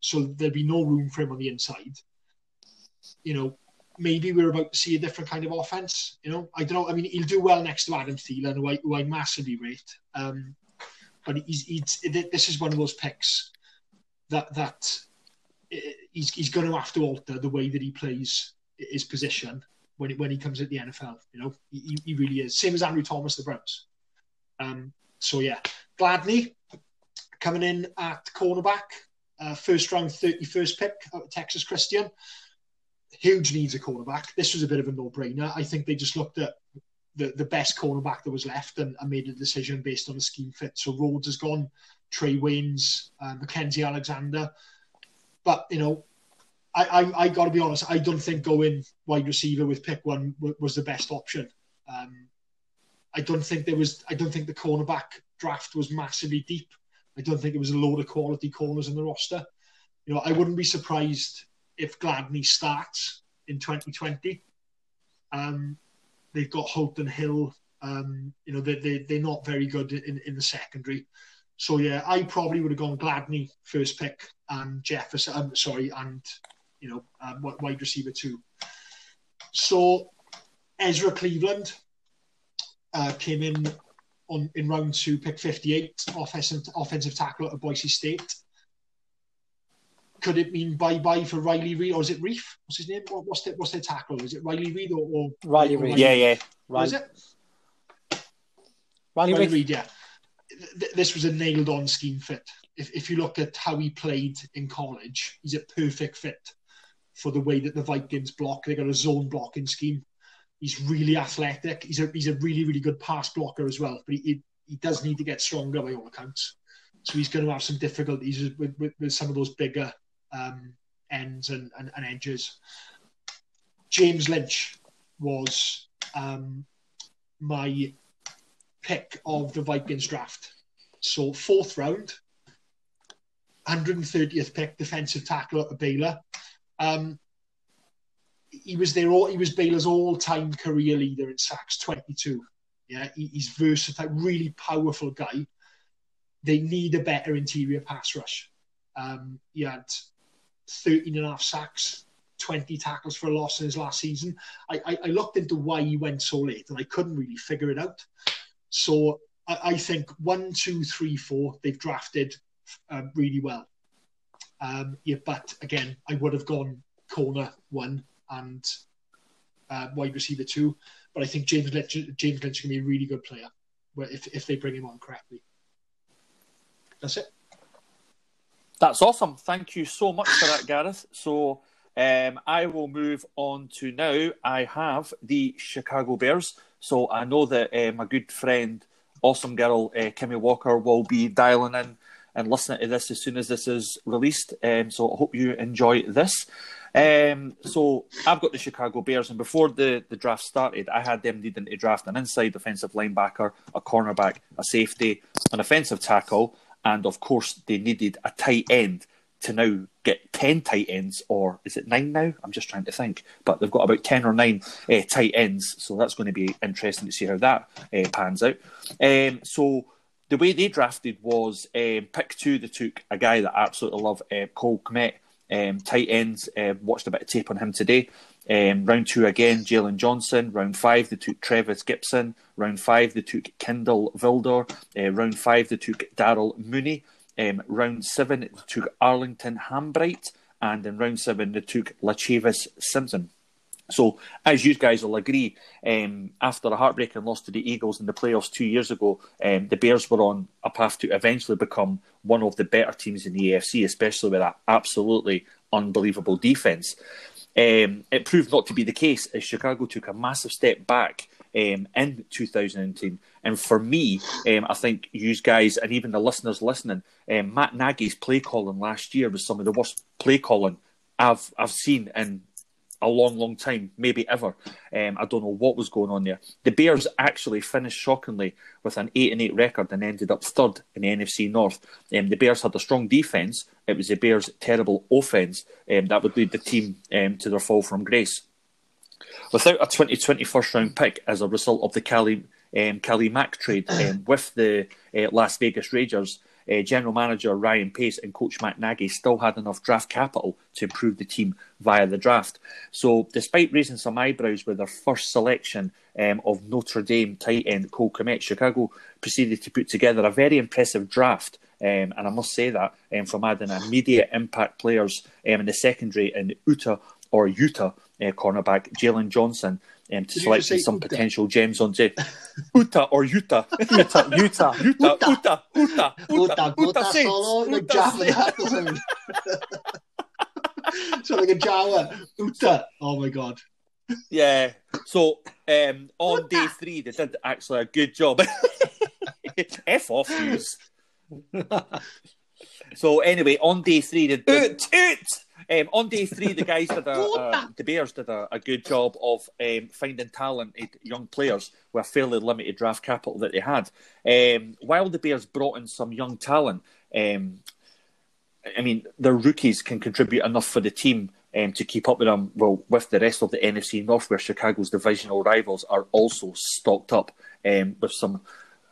So there'll be no room for him on the inside. You know, maybe we're about to see a different kind of offense. You know, I don't know. I mean, he'll do well next to Adam Thielen, who I massively rate. But this is one of those picks that he's going to have to alter the way that he plays his position when he comes at the NFL. You know, he really is. Same as Andrew Thomas, the Browns. So, yeah. Gladney coming in at cornerback. First round, 31st pick out of Texas Christian. Huge needs a cornerback. This was a bit of a no-brainer. I think they just looked at the best cornerback that was left and made a decision based on a scheme fit. So Rhodes has gone, Trey Waynes, Mackenzie Alexander. But, you know, I got to be honest, I don't think going wide receiver with pick 1 was the best option. I don't think the cornerback draft was massively deep. I don't think there was a load of quality corners in the roster. You know, I wouldn't be surprised if Gladney starts in 2020. They've got Houghton Hill. You know, they're not very good in the secondary. So, yeah, I probably would have gone Gladney first pick and Jefferson, wide receiver 2. So Ezra Cleveland came in in round 2, pick 58, offensive tackle at Boise State. Could it mean bye-bye for Riley Reid, or is it Reif? What's his name? What's their tackle? Is it Riley Reid or Riley Reid? Yeah. Is it? Riley Reid, yeah. This was a nailed-on scheme fit. If you look at how he played in college, he's a perfect fit for the way that the Vikings block. They got a zone blocking scheme. He's really athletic. He's a really, really good pass blocker as well, but he does need to get stronger by all accounts. So he's going to have some difficulties with some of those bigger ends and edges. James Lynch was my pick of the Vikings draft. So 4th round, 130th pick, defensive tackle at Baylor. He was Baylor's all-time career leader in sacks, 22. Yeah, he's versatile, really powerful guy. They need a better interior pass rush. He had 13.5 sacks, 20 tackles for a loss in his last season. I looked into why he went so late, and I couldn't really figure it out. So I think 1, 2, 3, 4, they've drafted really well. But again, I would have gone corner 1 and wide receiver 2. But I think James Lynch can be a really good player if they bring him on correctly. That's it. That's awesome. Thank you so much for that, Gareth. So I will move on to now. I have the Chicago Bears. So I know that my good friend, awesome girl, Kimmy Walker, will be dialing in and listening to this as soon as this is released. So I hope you enjoy this. So I've got the Chicago Bears, and before the draft started, I had them needing to draft an inside defensive linebacker, a cornerback, a safety, an offensive tackle, and, of course, they needed a tight end to now get 10 tight ends, or is it 9 now? I'm just trying to think. But they've got about 10 or 9 tight ends, so that's going to be interesting to see how that pans out. So the way they drafted was pick 2, they took a guy that I absolutely love, Cole Kmet, tight ends. Watched a bit of tape on him today. Round 2 again, Jalen Johnson. Round 5, they took Trevis Gibson. Round 5, they took Kendall Vildor. Round 5, they took Darrell Mooney. Round 7, they took Arlington Hambright. And in round 7, they took Lachavis Simpson. So, as you guys will agree, after a heartbreaking loss to the Eagles in the playoffs 2 years ago, the Bears were on a path to eventually become one of the better teams in the AFC, especially with that absolutely unbelievable defence. It proved not to be the case as Chicago took a massive step back in 2019. And for me, I think you guys and even the listeners listening, Matt Nagy's play calling last year was some of the worst play calling I've seen in a long, long time, maybe ever. I don't know what was going on there. The Bears actually finished shockingly with an 8-8 record and ended up third in the NFC North. The Bears had a strong defence. It was the Bears' terrible offence that would lead the team to their fall from grace. Without a 2020 first-round pick as a result of the Khalil Mack trade with the Las Vegas Raiders, General Manager Ryan Pace and Coach Matt Nagy still had enough draft capital to improve the team via the draft. So despite raising some eyebrows with their first selection of Notre Dame tight end Cole Kmet, Chicago proceeded to put together a very impressive draft. And I must say that from adding immediate impact players in the secondary and Utah cornerback Jalen Johnson to select some potential gems on day. Utah. So like a Jawa. Utah. Oh my God. Yeah. So on day three, they did actually a good job. F off, news. So anyway, on day three, they did... on day three, the guys did the Bears did a good job of finding talented young players with a fairly limited draft capital that they had. While the Bears brought in some young talent, their rookies can contribute enough for the team to keep up with them. Well, with the rest of the NFC North, where Chicago's divisional rivals are also stocked up with some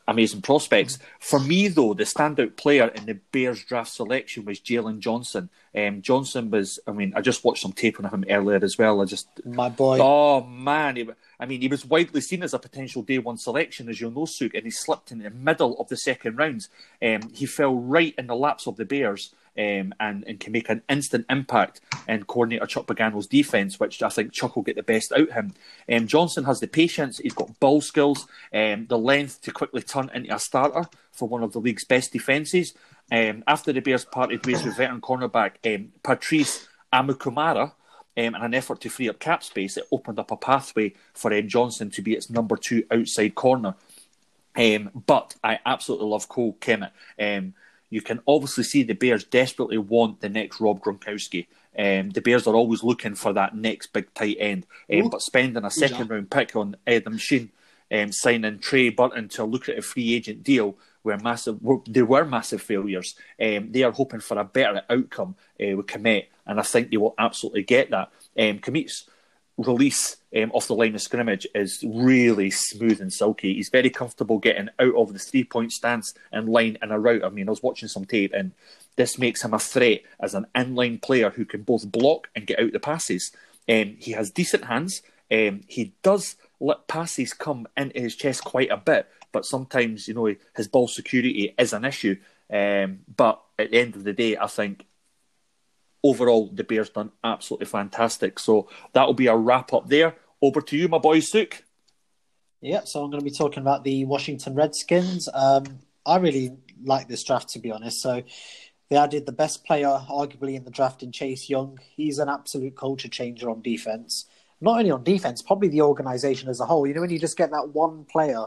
amazing prospects. For me, though, the standout player in the Bears draft selection was Jalen Johnson. Johnson was, I just watched some tape on him earlier as well. My boy. Oh, man. He was widely seen as a potential day one selection, as you'll know, Sook, and he slipped in the middle of the second round. He fell right in the laps of the Bears and can make an instant impact in coordinator Chuck Pagano's defence, which I think Chuck will get the best out of him. Johnson has the patience, he's got ball skills, the length to quickly turn into a starter for one of the league's best defences. After the Bears parted ways with veteran cornerback Patrice Amukamara, in an effort to free up cap space, it opened up a pathway for Johnson to be its number 2 outside corner. But I absolutely love Cole Kmet. You can obviously see the Bears desperately want the next Rob Gronkowski. The Bears are always looking for that next big tight end. But spending a second-round pick on Adam Sheen, signing Trey Burton to a lucrative free agent deal, were massive failures. They are hoping for a better outcome with Kmet, and I think they will absolutely get that. Kmet's release off the line of scrimmage is really smooth and silky. He's very comfortable getting out of the three-point stance and line in a route. I was watching some tape, and this makes him a threat as an inline player who can both block and get out the passes. He has decent hands. He does let passes come into his chest quite a bit, but sometimes, his ball security is an issue. But at the end of the day, I think overall, the Bears done absolutely fantastic. So that'll be a wrap up there. Over to you, my boy, Sook. Yeah, so I'm going to be talking about the Washington Redskins. I really like this draft, to be honest. So they added the best player, arguably, in the draft in Chase Young. He's an absolute culture changer on defense. Not only on defense, probably the organization as a whole. When you just get that one player,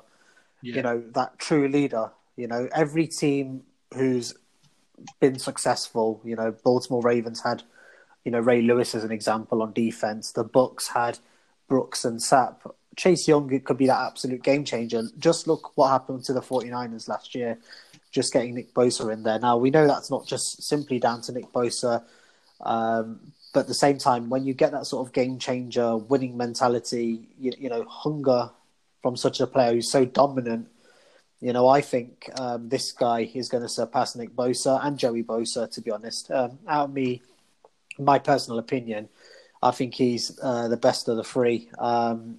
that true leader, every team who's been successful. Baltimore Ravens had, Ray Lewis as an example on defense. The Bucks had Brooks and Sapp. Chase Young, it could be that absolute game changer. Just look what happened to the 49ers last year, just getting Nick Bosa in there. Now, we know that's not just simply down to Nick Bosa, but at the same time, when you get that sort of game changer, winning mentality, hunger from such a player who's so dominant, I think this guy is going to surpass Nick Bosa and Joey Bosa, to be honest. Out of me, my personal opinion, I think he's the best of the three. And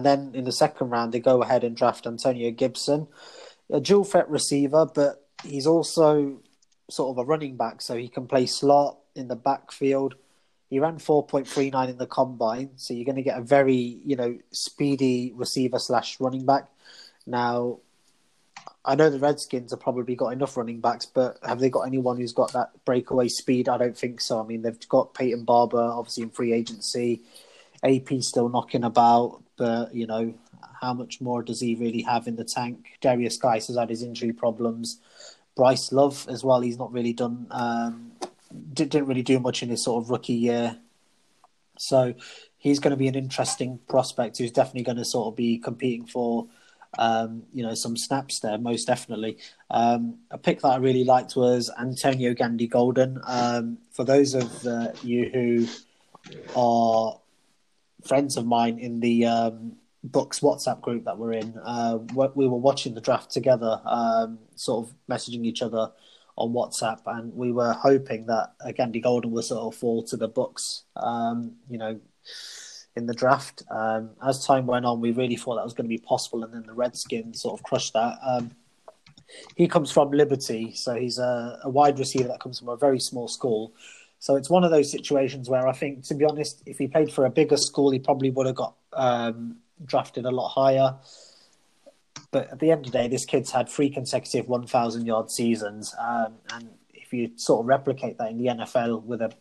then in the second round, they go ahead and draft Antonio Gibson, a dual threat receiver, but he's also sort of a running back, so he can play slot in the backfield. He ran 4.39 in the combine, so you're going to get a very, speedy receiver/running back. Now, I know the Redskins have probably got enough running backs, but have they got anyone who's got that breakaway speed? I don't think so. I mean, they've got Peyton Barber, obviously, in free agency. AP still knocking about, but, you know, how much more does he really have in the tank? Darius Geis has had his injury problems. Bryce Love as well, he's not really done... didn't really do much in his sort of rookie year. So he's going to be an interesting prospect who's definitely going to sort of be competing for... some snaps there, most definitely. A pick that I really liked was Antonio Gandy-Golden. For those of you who are friends of mine in the Bucks WhatsApp group that we're in, we were watching the draft together, sort of messaging each other on WhatsApp, and we were hoping that Gandy-Golden would sort of fall to the Bucks, in the draft. As time went on, we really thought that was going to be possible, and then the Redskins sort of crushed that. He comes from Liberty, so he's a wide receiver that comes from a very small school. So it's one of those situations where I think, to be honest, if he played for a bigger school, he probably would have got drafted a lot higher. But at the end of the day, this kid's had 3 consecutive 1,000-yard seasons. And if you sort of replicate that in the NFL with a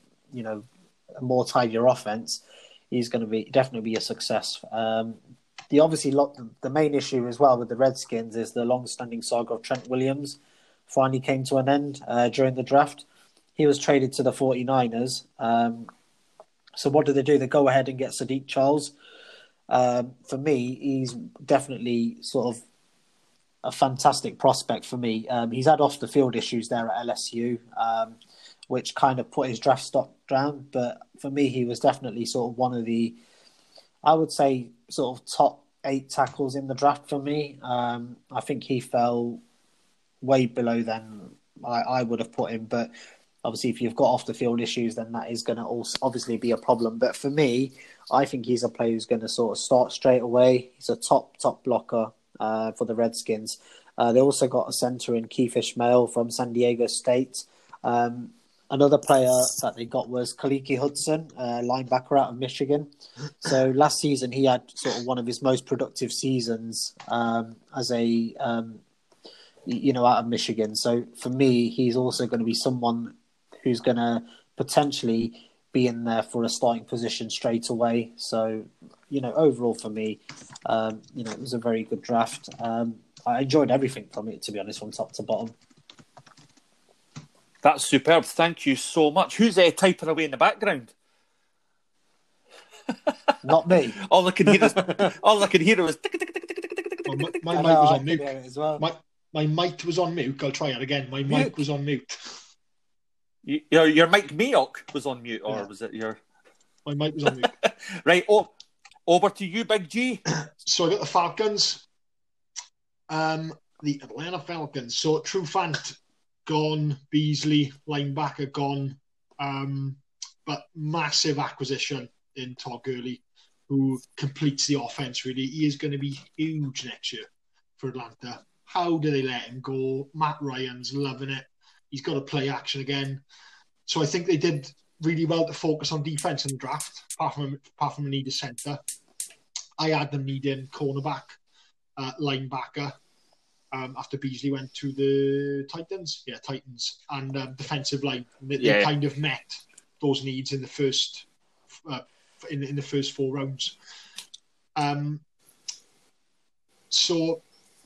more tidier offense, he's going to definitely be a success. The main issue as well with the Redskins is the long-standing saga of Trent Williams finally came to an end during the draft. He was traded to the 49ers. So what do? They go ahead and get Sadiq Charles. For me, he's definitely sort of a fantastic prospect for me. He's had off-the-field issues there at LSU, which kind of put his draft stock down. But for me, he was definitely sort of one of the, I would say, sort of top 8 tackles in the draft for me. I think he fell way below than I would have put him. But obviously, if you've got off-the-field issues, then that is going to also obviously be a problem. But for me, I think he's a player who's going to sort of start straight away. He's a top blocker for the Redskins. They also got a centre in Keith Ishmael from San Diego State. Another player that they got was Kaliki Hudson, linebacker out of Michigan. So last season, he had sort of one of his most productive seasons out of Michigan. So for me, he's also going to be someone who's going to potentially be in there for a starting position straight away. So, overall for me, it was a very good draft. I enjoyed everything from it, to be honest, from top to bottom. That's superb. Thank you so much. Who's typing away in the background? Not me. All I can hear was... Well, my mic was on mute. As well. My mic was on mute. I'll try it again. My mic was on mute. Your mic Mayock was on mute, or was it your... My mic was on mute. Right, over to you, Big G. So I got the Falcons. The Atlanta Falcons. So Trufant... gone, Beasley, linebacker gone, but massive acquisition in Todd Gurley, who completes the offense, really. He is going to be huge next year for Atlanta. How do they let him go? Matt Ryan's loving it. He's got to play action again. So I think they did really well to focus on defense in the draft, apart from need a center. I had them needing cornerback, linebacker, after Beasley went to the Titans, and defensive line. They kind of met those needs in the first in the first 4 rounds. So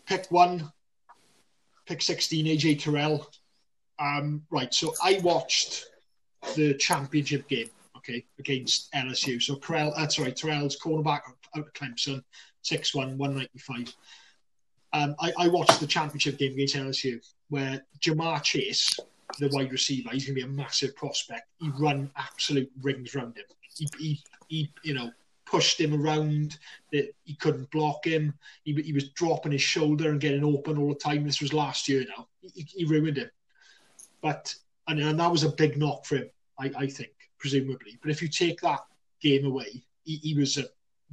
pick 16, AJ Terrell. Right, so I watched the championship game, against LSU. So Terrell's cornerback out of Clemson, 6'1", 195. I watched the championship game against LSU where Jamar Chase, the wide receiver, he's going to be a massive prospect. He run absolute rings around him. He pushed him around. He couldn't block him. He was dropping his shoulder and getting open all the time. This was last year now. He ruined him. But and that was a big knock for him, I think, presumably. But if you take that game away, he was a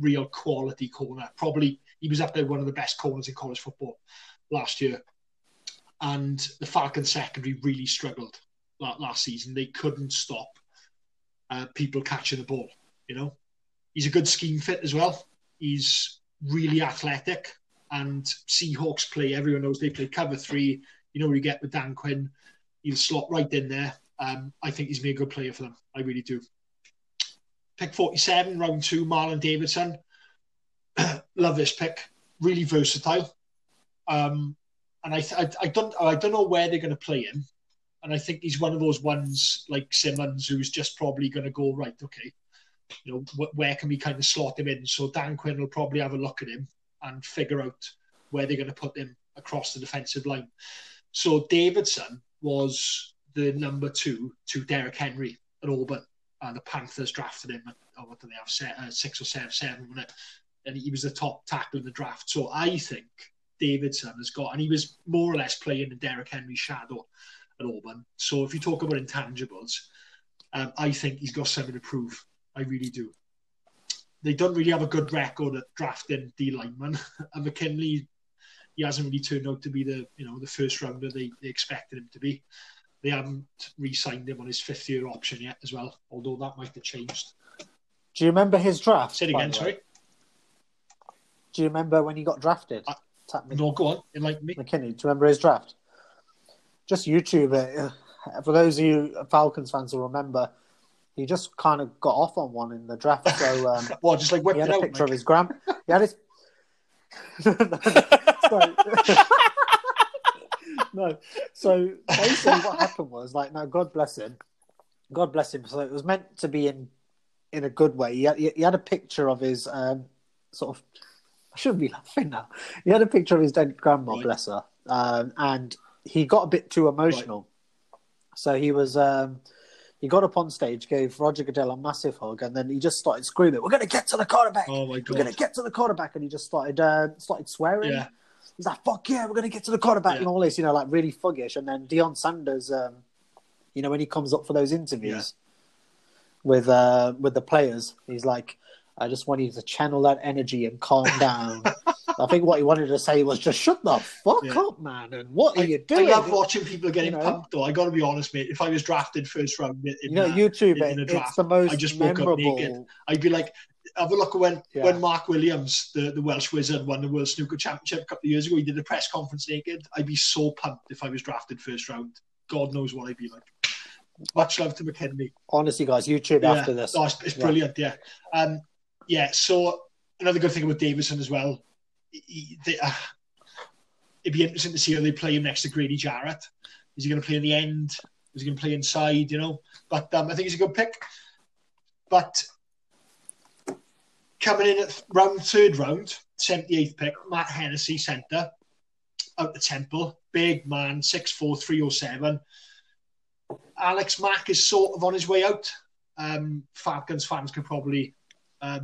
real quality corner. Probably... He was up there one of the best corners in college football last year. And the Falcons secondary really struggled last season. They couldn't stop people catching the ball, He's a good scheme fit as well. He's really athletic. and Seahawks play, everyone knows they play cover three. You know what you get with Dan Quinn. He'll slot right in there. I think he's been a good player for them. I really do. Pick 47, round two, Marlon Davidson. Love this pick. Really versatile. And I don't know where they're going to play him. And I think he's one of those ones like Simmons who's just probably going to go, right, okay, you know, where can we kind of slot him in? So Dan Quinn will probably have a look at him and figure out where they're going to put him across the defensive line. So Davidson was the number two to Derrick Henry at Auburn. And the Panthers drafted him at, oh, what do they have, six or seven, wasn't it? And he was the top tackle in the draft. So I think Davidson has got, and he was more or less playing in Derrick Henry's shadow at Auburn. So if you talk about intangibles, I think he's got something to prove. I really do. They don't really have a good record at drafting D linemen. And McKinley, he hasn't really turned out to be the first rounder they expected him to be. They haven't re-signed him on his fifth-year option yet as well, although that might have changed. Do you remember his draft? Say it again, sorry. Do you remember when he got drafted? No, go on. Enlighten me. McKinney, do you remember his draft? Just YouTube it. For those of you Falcons fans who remember, he just kind of got off on one in the draft. So, well, just like whipped it out. He had a picture of his gram. He had his... No, so basically what happened was, like, no, God bless him. So it was meant to be in a good way. He had a picture of his sort of, I shouldn't be laughing now. He had a picture of his dead grandma, right. Bless her, and he got a bit too emotional. Right. So he was, he got up on stage, gave Roger Goodell a massive hug, and then he just started screaming, "We're going to get to the quarterback! Oh my God. We're going to get to the quarterback!" And he just started swearing. Yeah. He's like, "Fuck yeah, we're going to get to the quarterback," yeah. And all this, you know, like really fuggish. And then Deion Sanders, you know, when he comes up for those interviews with the players, he's like, "I just want you to channel that energy and calm down." I think what he wanted to say was just shut the fuck up, man. And what are you doing? I love watching people getting pumped, though. I got to be honest, mate. If I was drafted first round in a draft, it's the most I just woke up naked. I'd be like, have a look at when Mark Williams, the Welsh wizard, won the World Snooker Championship a couple of years ago. He did a press conference naked. I'd be so pumped if I was drafted first round. God knows what I'd be like. Much love to McKinley. Honestly, guys, YouTube after this. Oh, it's brilliant, yeah. So another good thing about Davidson as well, it'd be interesting to see how they play him next to Grady Jarrett. Is he going to play in the end? Is he going to play inside, you know? But I think he's a good pick. But coming in at third round, 78th pick, Matt Hennessy, centre, out the Temple. Big man, 6'4", 307. Alex Mack is sort of on his way out. Falcons fans could probably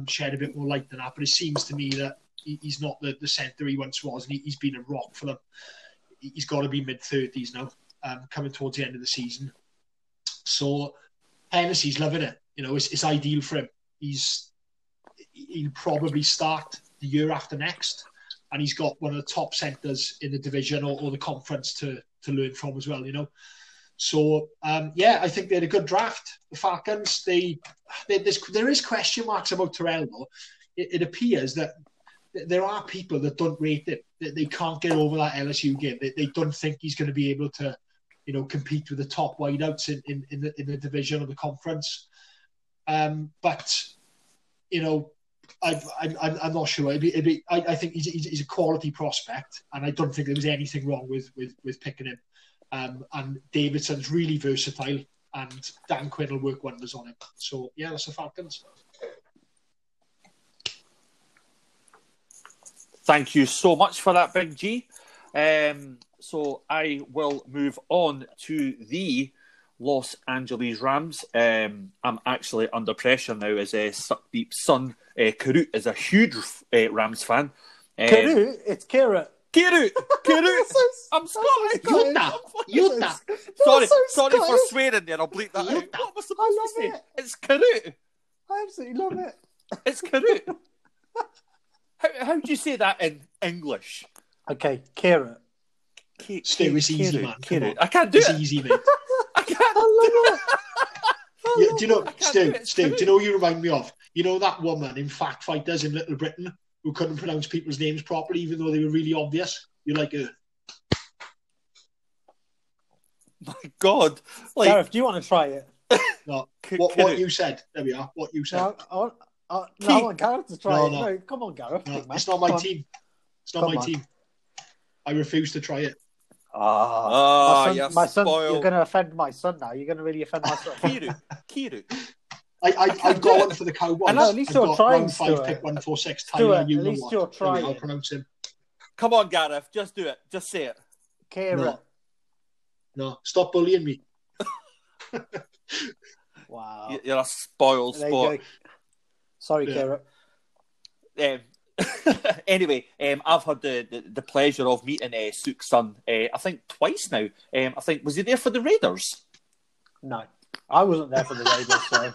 shed a bit more light than that, but it seems to me that he's not the centre he once was, and he's been a rock for them. He's got to be mid-30s now, coming towards the end of the season. So Hennessy's loving it. You know, it's ideal for him. He'll probably start the year after next, and he's got one of the top centres in the division or the conference to learn from as well, you know. So, I think they had a good draft. The Falcons, there is question marks about Terrell, though. It appears that there are people that don't rate it. They can't get over that LSU game. They don't think he's going to be able to, you know, compete with the top wideouts in the division or the conference. But, you know, I'm not sure. I think he's a quality prospect, and I don't think there was anything wrong with picking him. And Davidson's really versatile, and Dan Quinn will work wonders on him. So, yeah, that's the Falcons. Thank you so much for that, Big G. So I will move on to the Los Angeles Rams. I'm actually under pressure now as Suck Deep son. Karut is a huge Rams fan. Karut? It's Karut. Karut. I'm Scottish. Yuta. Sorry for swearing there. I'll bleep that out. What was I love it. It's Karut. I absolutely love it. It's Karut. How do you say that in English? Okay, Karut. Stu, it's easy, man. Karut. I can't do it. It's easy, mate. I can't. I love it. Do you know, Stu, do you know what you remind me of? You know that woman in Fact Fighters in Little Britain who couldn't pronounce people's names properly, even though they were really obvious. You're like, my God. Like, Gareth, do you want to try it? No. What you said. There we are. What you said. No, I want Gareth to try it. No, come on, Gareth. No, it's not my team. It's not my team. I refuse to try it. My son, you're going to offend my son now. You're going to really offend my son. Kiru. I've got one for the Cowboys. I know, at least you're trying, pick 146. At least you're trying. I'll pronounce him. Come on, Gareth. Just do it. Just say it. Kiru. No. Stop bullying me. Wow. You're a spoiled sport. Sorry, Kiru. Anyway, I've had the pleasure of meeting Suk's son, I think twice now. I think, was he there for the Raiders? No, I wasn't there for the Raiders.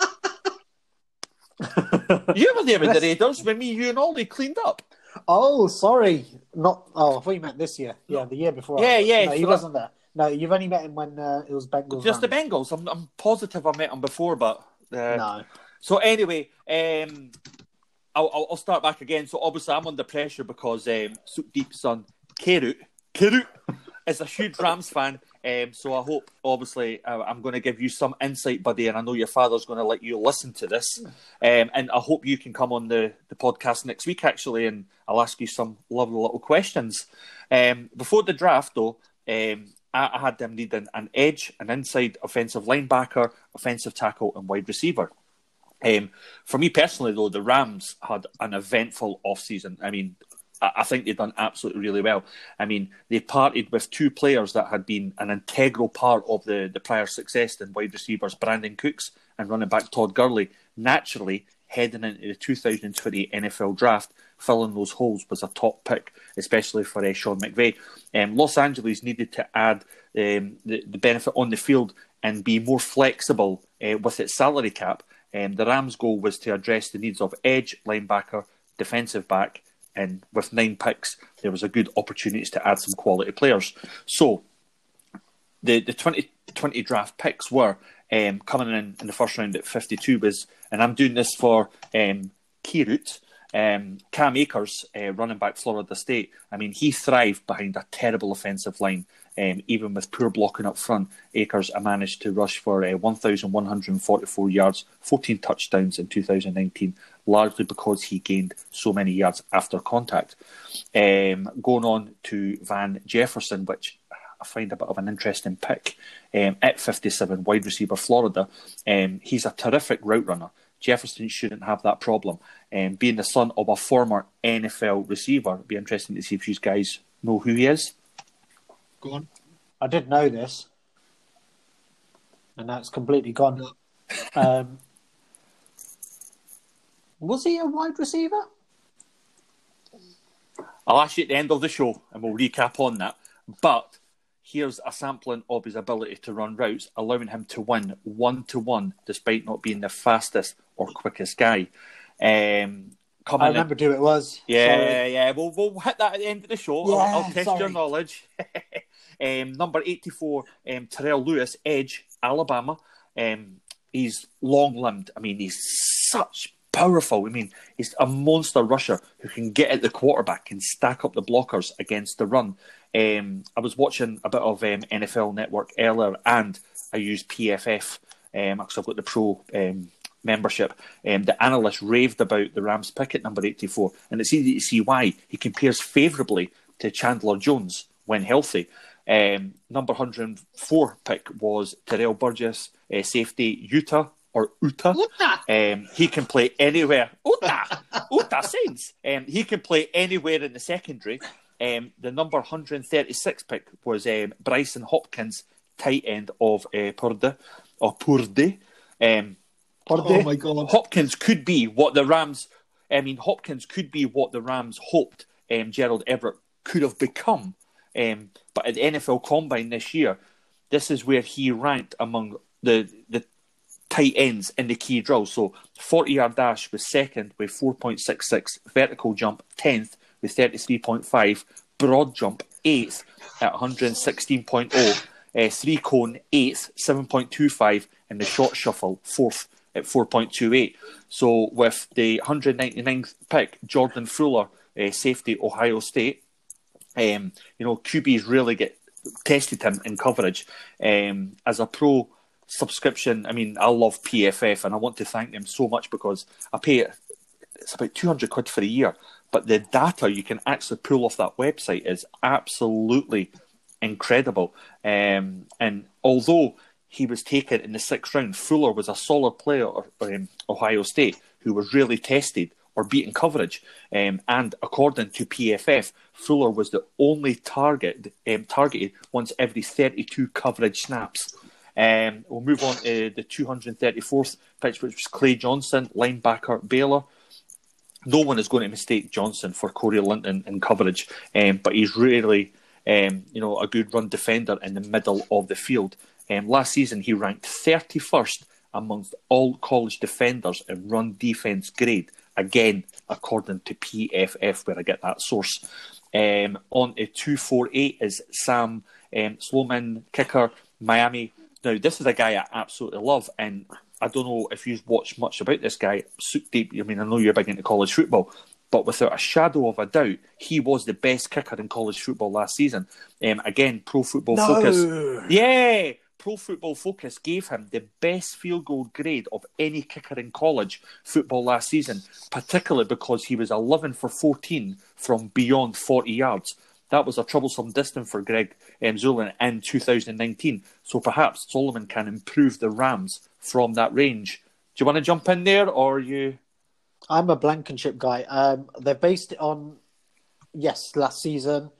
So. You were there with the Raiders when me, you and Ollie cleaned up. Oh, sorry. I thought you meant this year. Yeah, the year before. Yeah. No, he wasn't there. No, you've only met him when it was Bengals. Just the Bengals. I'm positive I met him before, but... no. So anyway... I'll start back again. So obviously I'm under pressure because Suit Deep's son, Kerut, is a huge Rams fan. So I hope, obviously, I'm going to give you some insight, buddy, and I know your father's going to let you listen to this. And I hope you can come on the podcast next week, actually, and I'll ask you some lovely little questions. Before the draft, though, I had them needing an edge, an inside offensive linebacker, offensive tackle, and wide receiver. For me personally, though, the Rams had an eventful offseason. I mean, I think they've done absolutely really well. I mean, they parted with two players that had been an integral part of the prior success in wide receivers Brandon Cooks and running back Todd Gurley. Naturally, heading into the 2020 NFL draft, filling those holes was a top pick, especially for Sean McVay. Los Angeles needed to add the benefit on the field and be more flexible with its salary cap. The Rams' goal was to address the needs of edge, linebacker, defensive back, and with 9 picks, there was a good opportunity to add some quality players. So, the 2020 draft picks were coming in the first round at 52 was, and I'm doing this for Kerut, Cam Akers, running back Florida State. I mean, he thrived behind a terrible offensive line. Even with poor blocking up front, Akers managed to rush for 1,144 yards, 14 touchdowns in 2019, largely because he gained so many yards after contact. Going on to Van Jefferson, which I find a bit of an interesting pick, at 57, wide receiver Florida. He's a terrific route runner. Jefferson shouldn't have that problem. Being the son of a former NFL receiver, it'd be interesting to see if you guys know who he is. Go on. I did know this, and that's completely gone. No. Was he a wide receiver? I'll ask you at the end of the show, and we'll recap on that. But here's a sampling of his ability to run routes, allowing him to win 1-to-1, despite not being the fastest or quickest guy. I remember who it was. Yeah. We'll hit that at the end of the show. Yeah, I'll test your knowledge. Number 84, Terrell Lewis, edge, Alabama. He's long-limbed. I mean, he's such powerful. I mean, he's a monster rusher who can get at the quarterback and stack up the blockers against the run. I was watching a bit of NFL Network earlier, and I used PFF because I've got the pro membership. The analyst raved about the Rams pick at number 84, and it's easy to see why. He compares favourably to Chandler Jones when healthy. Number 104 pick was Terrell Burgess, safety, Utah. He can play anywhere. Utah Saints. He can play anywhere in the secondary. The number 136 pick was Bryson Hopkins, tight end of Purdue. Oh my God! Hopkins could be what the Rams hoped Gerald Everett could have become. But at the NFL Combine this year, this is where he ranked among the tight ends in the key drill. So 40-yard dash was second with 4.66, vertical jump 10th with 33.5, broad jump 8th at 116.0, three cone 8th, 7.25, and the short shuffle 4th. at 4.28. So with the 199th pick, Jordan Fuller, safety, Ohio State, QBs really get tested him in coverage. As a pro subscription, I mean, I love PFF and I want to thank them so much because I pay it. It's about £200 for a year, but the data you can actually pull off that website is absolutely incredible. And although he was taken in the sixth round, Fuller was a solid player for Ohio State who was really tested or beaten coverage. And according to PFF, Fuller was the only targeted once every 32 coverage snaps. We'll move on to the 234th pitch, which was Clay Johnson, linebacker, Baylor. No one is going to mistake Johnson for Corey Linton in coverage, but he's really, a good run defender in the middle of the field. Last season, he ranked 31st amongst all college defenders in run defense grade. Again, according to PFF, where I get that source. On a 248 is Sam Sloman, kicker, Miami. Now, this is a guy I absolutely love, and I don't know if you've watched much about this guy. Suit Deep, I mean, I know you're big into college football, but without a shadow of a doubt, he was the best kicker in college football last season. Again, Pro Football Focus. Yeah! Pro Football Focus gave him the best field goal grade of any kicker in college football last season, particularly because he was 11 for 14 from beyond 40 yards. That was a troublesome distance for Greg Zuerlein in 2019. So perhaps Solomon can improve the Rams from that range. Do you want to jump in there, or you? I'm a Blankenship guy. They're based on, yes, last season.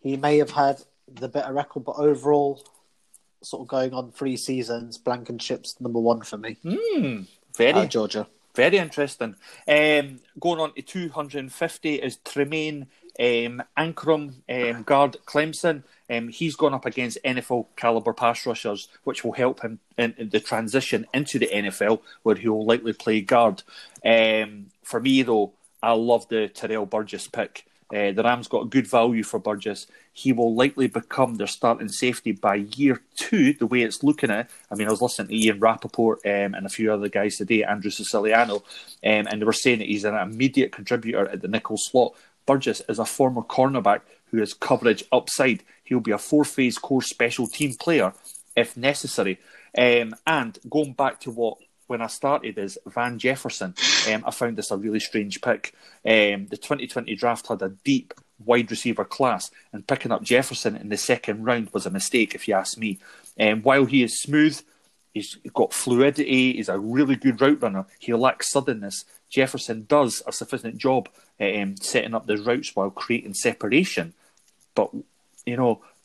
He may have had the better record, but overall, sort of going on 3 seasons, Blankenship's number 1 for me. Very Georgia. Very interesting. Going on to 250 is Tremaine Ancrum, guard, Clemson. He's gone up against NFL caliber pass rushers, which will help him in the transition into the NFL, where he will likely play guard. For me, though, I love the Terrell Burgess pick. The Rams got good value for Burgess. He will likely become their starting safety by year 2, the way it's looking at. I mean, I was listening to Ian Rappaport and a few other guys today, Andrew Siciliano, and they were saying that he's an immediate contributor at the nickel slot. Burgess is a former cornerback who has coverage upside. He'll be a 4-phase core special team player if necessary. And going back to when I started is Van Jefferson. I found this a really strange pick. The 2020 draft had a deep wide receiver class, and picking up Jefferson in the second round was a mistake, if you ask me. While he is smooth, he's got fluidity, he's a really good route runner, he lacks suddenness. Jefferson does a sufficient job setting up the routes while creating separation. But,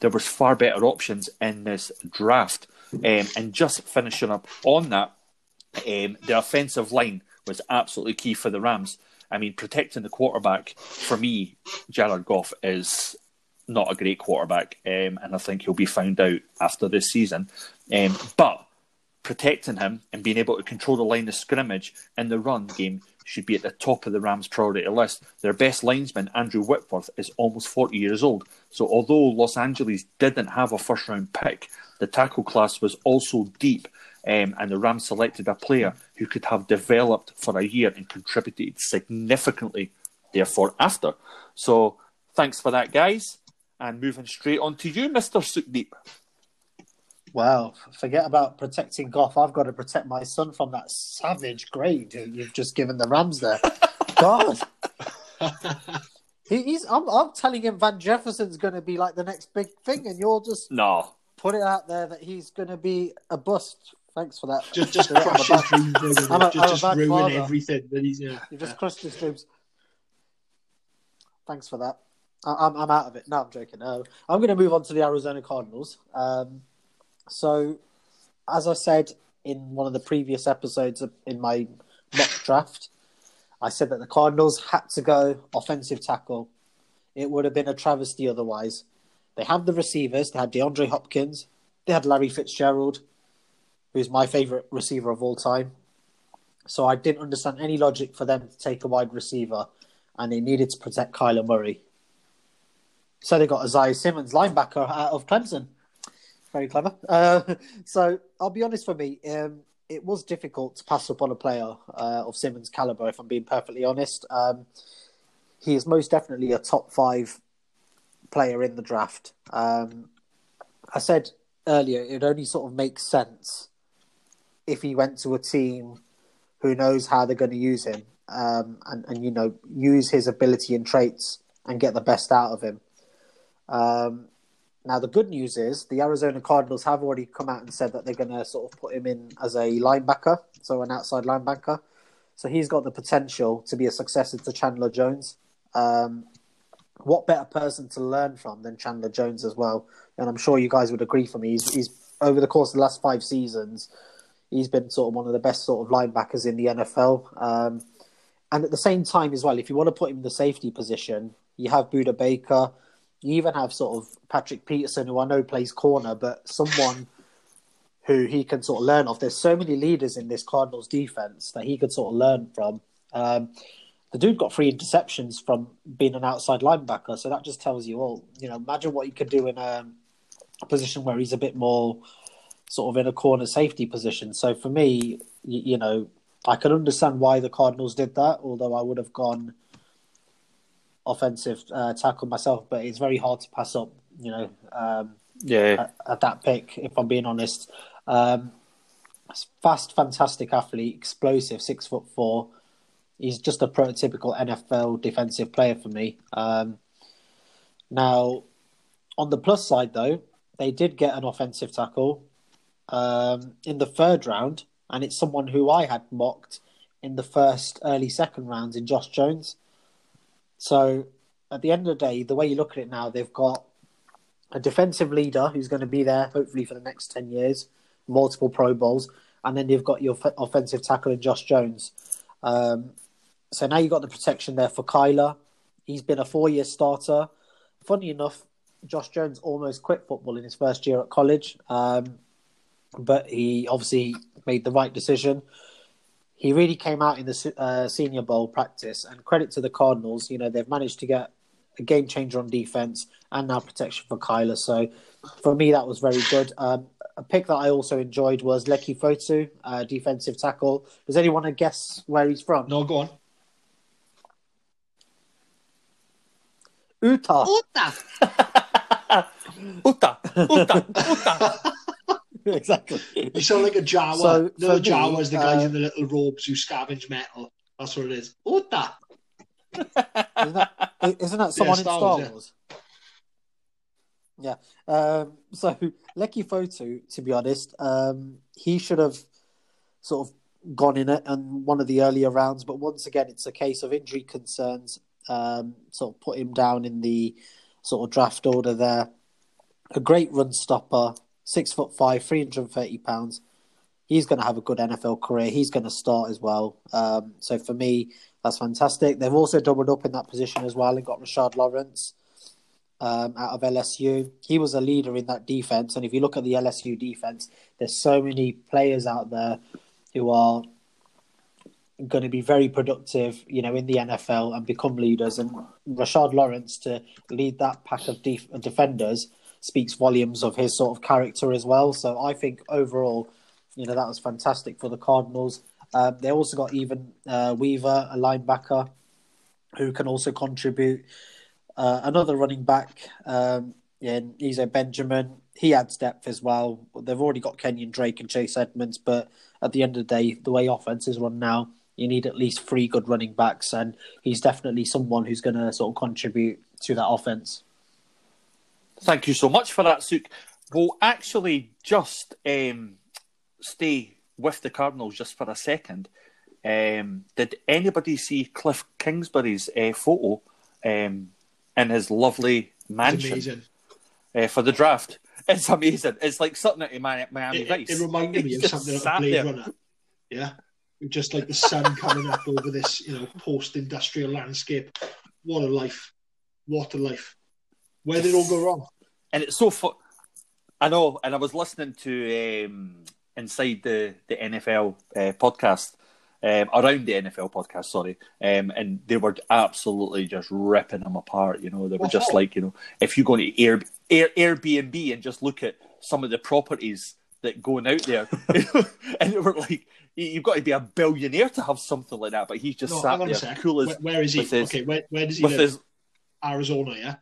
there was far better options in this draft. And just finishing up on that, the offensive line was absolutely key for the Rams. I mean, protecting the quarterback, for me, Jared Goff is not a great quarterback, and I think he'll be found out after this season. But protecting him and being able to control the line of scrimmage in the run game should be at the top of the Rams' priority list. Their best linesman, Andrew Whitworth, is almost 40 years old. So although Los Angeles didn't have a first-round pick, the tackle class was also deep. And the Rams selected a player who could have developed for a year and contributed significantly, therefore, after. So, thanks for that, guys. And moving straight on to you, Mr. Sukhdeep. Wow, forget about protecting Goff. I've got to protect my son from that savage grade you've just given the Rams there. God. I'm telling him Van Jefferson's going to be like the next big thing, and you're just put it out there that he's going to be a bust. Thanks for that. Just crush his dreams. Just ruin father. Everything. That he's, you just crushed his dreams. Thanks for that. I'm out of it. No, I'm joking. I'm going to move on to the Arizona Cardinals. So, as I said in one of the previous episodes in my mock draft, I said that the Cardinals had to go offensive tackle. It would have been a travesty otherwise. They had the receivers. They had DeAndre Hopkins. They had Larry Fitzgerald, who's my favourite receiver of all time. So I didn't understand any logic for them to take a wide receiver, and they needed to protect Kyler Murray. So they got Isaiah Simmons, linebacker out of Clemson. Very clever. So I'll be honest for me, it was difficult to pass up on a player of Simmons' calibre, if I'm being perfectly honest. He is most definitely a top five player in the draft. I said earlier, it only sort of makes sense if he went to a team who knows how they're going to use him and you know, use his ability and traits and get the best out of him. Now, the good news is the Arizona Cardinals have already come out and said that they're going to sort of put him in as a linebacker, so an outside linebacker. So he's got the potential to be a successor to Chandler Jones. What better person to learn from than Chandler Jones as well? And I'm sure you guys would agree for me. He's over the course of the last five seasons, he's been sort of one of the best sort of linebackers in the NFL. And at the same time as well, if you want to put him in the safety position, you have Budda Baker. You even have sort of Patrick Peterson, who I know plays corner, but someone who he can sort of learn off. There's so many leaders in this Cardinals defense that he could sort of learn from. The dude got 3 interceptions from being an outside linebacker, so that just tells you all. You know, imagine what he could do in a position where he's a bit more sort of in a corner safety position. So for me, you know, I can understand why the Cardinals did that, although I would have gone offensive tackle myself, but it's very hard to pass up, you know, at that pick, if I'm being honest. Fast, fantastic athlete, explosive, 6'4". He's just a prototypical NFL defensive player for me. Now, on the plus side, though, they did get an offensive tackle in the 3rd round, and it's someone who I had mocked in the first, early 2nd rounds in Josh Jones. So, at the end of the day, the way you look at it now, they've got a defensive leader who's going to be there, hopefully, for the next 10 years, multiple Pro Bowls, and then you've got your offensive tackle in Josh Jones. So now you've got the protection there for Kyler. He's been a 4-year starter. Funny enough, Josh Jones almost quit football in his first year at college, but he obviously made the right decision. He really came out in the Senior Bowl practice, and credit to the Cardinals, you know, they've managed to get a game changer on defense and now protection for Kyler. So for me, that was very good. A pick that I also enjoyed was Lekki Fotu, defensive tackle. Does anyone want to guess where he's from? No, go on. Utah. Exactly. You sound like a Jawa. So no, Jawa's the guys in the little robes who scavenge metal. That's what it is. Uta. Isn't that someone in Star Wars? Yeah. So Lekki Fotu, to be honest, he should have sort of gone in it in one of the earlier rounds, but once again, it's a case of injury concerns. Sort of put him down in the sort of draft order there. A great run stopper. 6'5", 330 pounds. He's going to have a good NFL career. He's going to start as well. So for me, that's fantastic. They've also doubled up in that position as well and got Rashad Lawrence out of LSU. He was a leader in that defense. And if you look at the LSU defense, there's so many players out there who are going to be very productive, you know, in the NFL and become leaders. And Rashad Lawrence to lead that pack of defenders speaks volumes of his sort of character as well. So I think overall, you know, that was fantastic for the Cardinals. They also got even Weaver, a linebacker, who can also contribute. Another running back, in Eze Benjamin. He adds depth as well. They've already got Kenyon Drake and Chase Edmonds, but at the end of the day, the way offense is run now, you need at least 3 good running backs, and he's definitely someone who's going to sort of contribute to that offense. Thank you so much for that, Suk. We'll actually just stay with the Cardinals just for a second. Did anybody see Cliff Kingsbury's photo in his lovely mansion for the draft? It's amazing. It's like something out of Miami Vice. It reminded me of something out of Blade Runner. Yeah, just like the sun coming up over this, you know, post-industrial landscape. What a life! What a life! Where did it all go wrong? And it's so fun. I know, and I was listening to Inside the NFL podcast, around the NFL podcast, sorry, and they were absolutely just ripping them apart, you know. They were just like, you know, if you go to Airbnb and just look at some of the properties that going out there. And they were like, you've got to be a billionaire to have something like that. But he's just sat there cool as... Where is he? Where does he live? Arizona, yeah?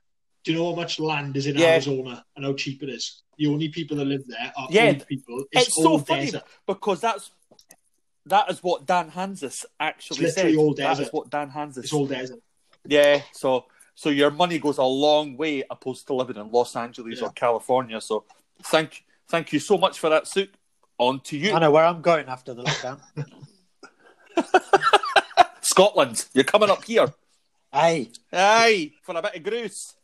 Do you know how much land is in Arizona and how cheap it is? The only people that live there are old people. It's so funny because that is what Dan Hansis actually said. That is what Dan Hansis... It's all desert. Yeah, so your money goes a long way opposed to living in Los Angeles or California. So thank you so much for that, Suit. On to you. I know where I'm going after the lockdown. Scotland. You're coming up here. Aye, for a bit of grouse.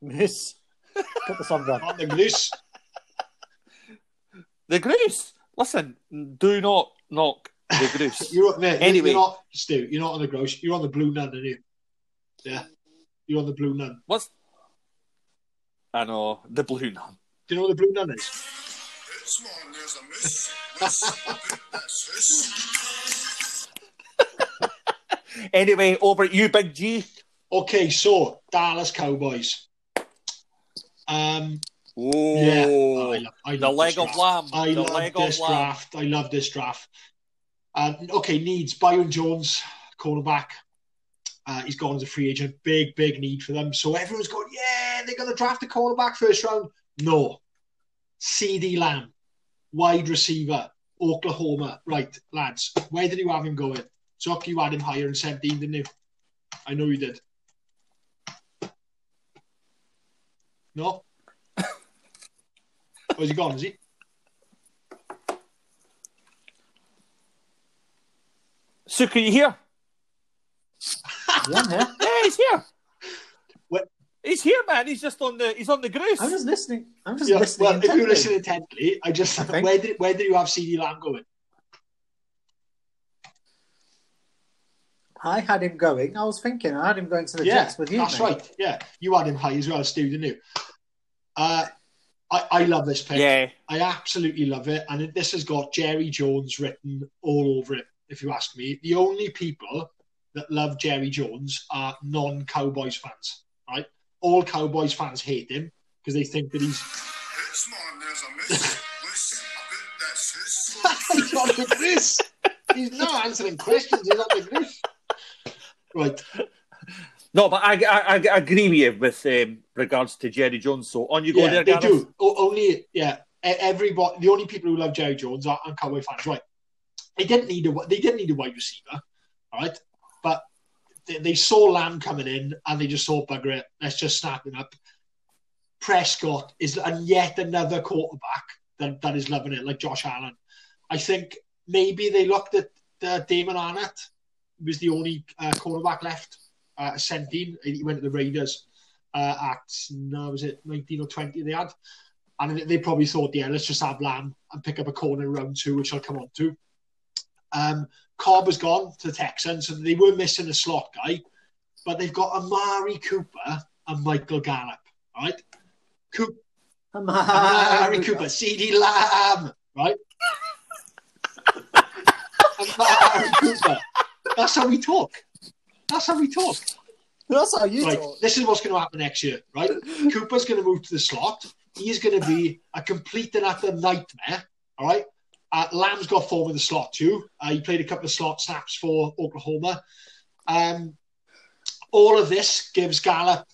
Moose. Put the song on. The grouse. The grouse. Listen, do not knock the grouse. Anyway. You're not on the grouse. You're on the blue nun, aren't you? Yeah. You're on the blue nun. What's... I know. The blue nun. Do you know what the blue nun is? This morning there's a miss. Anyway, over at you, Big G. Okay, so Dallas Cowboys. I love the leg of lamb. I love this draft. Needs Byron Jones, cornerback. He's gone as a free agent. Big need for them. So everyone's going, yeah, they're going to draft a cornerback first round. No. CeeDee Lamb, wide receiver, Oklahoma. Right, lads, where did you have him going? Zuck, you had him higher in 17, didn't you? I know you did. No? Where's he gone, is he? Zuck, are you here? Yeah, man. Yeah, he's here. What? He's here, man. He's just on the grouse. I'm just listening. Well, intently. If you're listening intently, where did you have CeeDee Lamb going? I had him going. I was thinking I had him going to the Jets with you. That's right. Yeah, you had him high as well, Stu, didn't you? I love this pick. Yeah. I absolutely love it, and this has got Jerry Jones written all over it. If you ask me, the only people that love Jerry Jones are non-Cowboys fans. Right, all Cowboys fans hate him because they think that he's... This man, there's a miss. He's on the griss. He's not answering questions. He's on the griss. Right. No, but I agree with you with regards to Jerry Jones. So on you go there, Gareth. They do. Everybody. The only people who love Jerry Jones are Cowboy fans. Right. They didn't need a wide receiver. All right, but they saw Lamb coming in and they just thought, bugger it, let's just snap it up. Prescott is yet another quarterback that is loving it, like Josh Allen. I think maybe they looked at Damon Arnett, who was the only quarterback left, 17. He went to the Raiders at 19 or 20 they had. And they probably thought, yeah, let's just have Lamb and pick up a corner in round two, which I'll come on to. Cobb has gone to the Texans, so they were missing a slot guy, but they've got Amari Cooper and Michael Gallup, right? Amari Cooper, CeeDee Lamb, right? Amari Cooper. That's how we talk. That's how you talk. This is what's going to happen next year, right? Cooper's going to move to the slot. He is going to be a complete and utter nightmare, all right? Lamb's got form in the slot too. He played a couple of slot snaps for Oklahoma. All of this gives Gallup...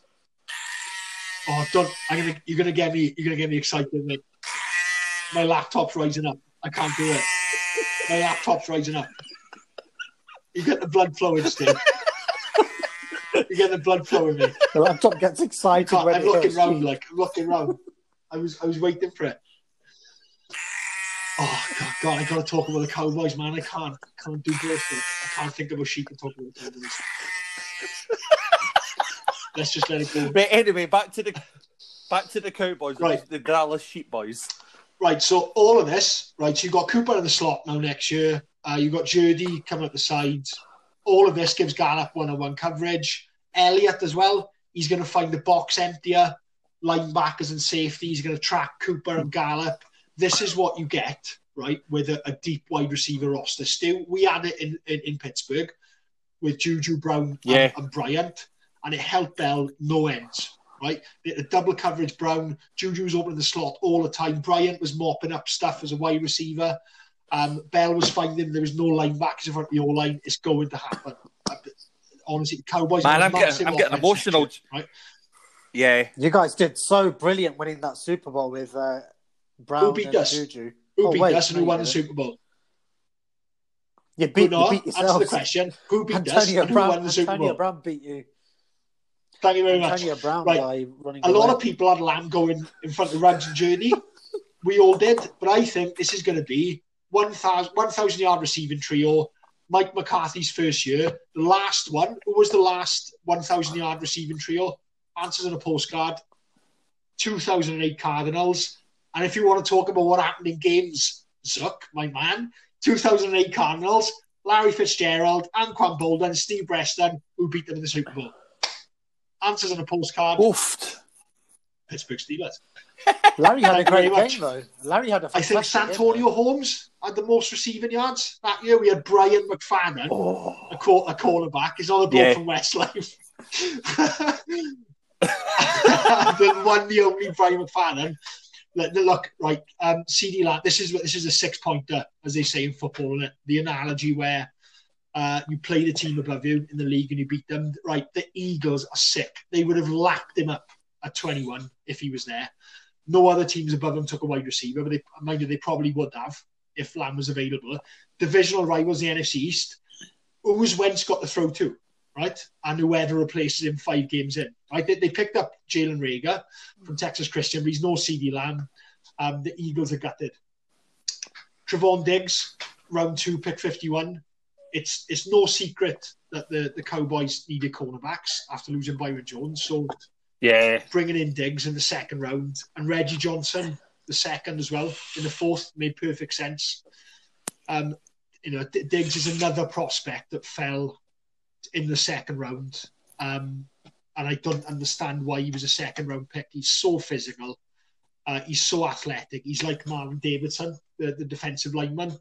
Oh, don't! You're gonna get me excited, mate. My laptop's rising up. I can't do it. My laptop's rising up. You get the blood flowing, Steve. You get the blood flowing, mate. The laptop gets excited. I'm looking round. I was waiting for it. Oh, God, I got to talk about the Cowboys, man. I can't do this. I can't think of a sheet to talk about the Cowboys. Let's just let it go. But anyway, back to the Cowboys, right? The Dallas Sheep Boys. Right, so all of this, right, so you've got Cooper in the slot now next year. You've got Jurdy coming up the side. All of this gives Gallup one-on-one coverage. Elliott as well. He's going to find the box emptier. Linebackers and safety. He's going to track Cooper and Gallup. This is what you get, right, with a deep wide receiver roster. Still, we had it in Pittsburgh with Juju Brown and Bryant, and it helped Bell no end, right? The double coverage Brown, Juju's opening the slot all the time. Bryant was mopping up stuff as a wide receiver. Bell was finding there was no linebackers in front of the O-line. It's going to happen. Honestly, Cowboys... Man, I'm getting emotional. Right? Yeah. You guys did so brilliant winning that Super Bowl with Brown Juju. Who beat us and who won the Super Bowl? You beat yourself. Answer the question. Who beat us and who won the Super Bowl? Antonio Brown beat you. Thank you very much. Antonio Brown guy running a lot of people had Lamb going in front of Rams and Journey. We all did. But I think this is going to be 1,000-yard receiving trio, Mike McCarthy's first year. The last one, who was the last 1,000-yard receiving trio? Answers on a postcard, 2008 Cardinals. And if you want to talk about what happened in games, Zuck, my man, 2008 Cardinals, Larry Fitzgerald, Anquan Boldin, Steve Breston, who beat them in the Super Bowl. Answers on a postcard. Oofed. Pittsburgh Steelers. Larry had a great game, though. Larry had a fantastic Santonio Holmes had the most receiving yards that year. We had Brian McFadden, a cornerback. He's on the ball from Westlife. The one, the only Brian McFadden. Look, right, CD Lamb, this is a six-pointer, as they say in football, isn't it? The analogy where you play the team above you in the league and you beat them. Right, the Eagles are sick. They would have lapped him up at 21 if he was there. No other teams above him took a wide receiver, but they probably would have if Lamb was available. Divisional rivals, the NFC East. Who's Wentz got to throw to, right? And whoever replaces him 5 games in, right? They picked up Jalen Reagor from Texas Christian, but he's no CeeDee Lamb. The Eagles are gutted. Trevon Diggs, round 2, pick 51. It's no secret that the Cowboys needed cornerbacks after losing Byron Jones. So bringing in Diggs in the second round and Reggie Johnson, the second as well, in the 4th, made perfect sense. Diggs is another prospect that fell in the second round, and I don't understand why he was a second round pick. He's so physical, he's so athletic. He's like Marvin Davidson, the defensive lineman,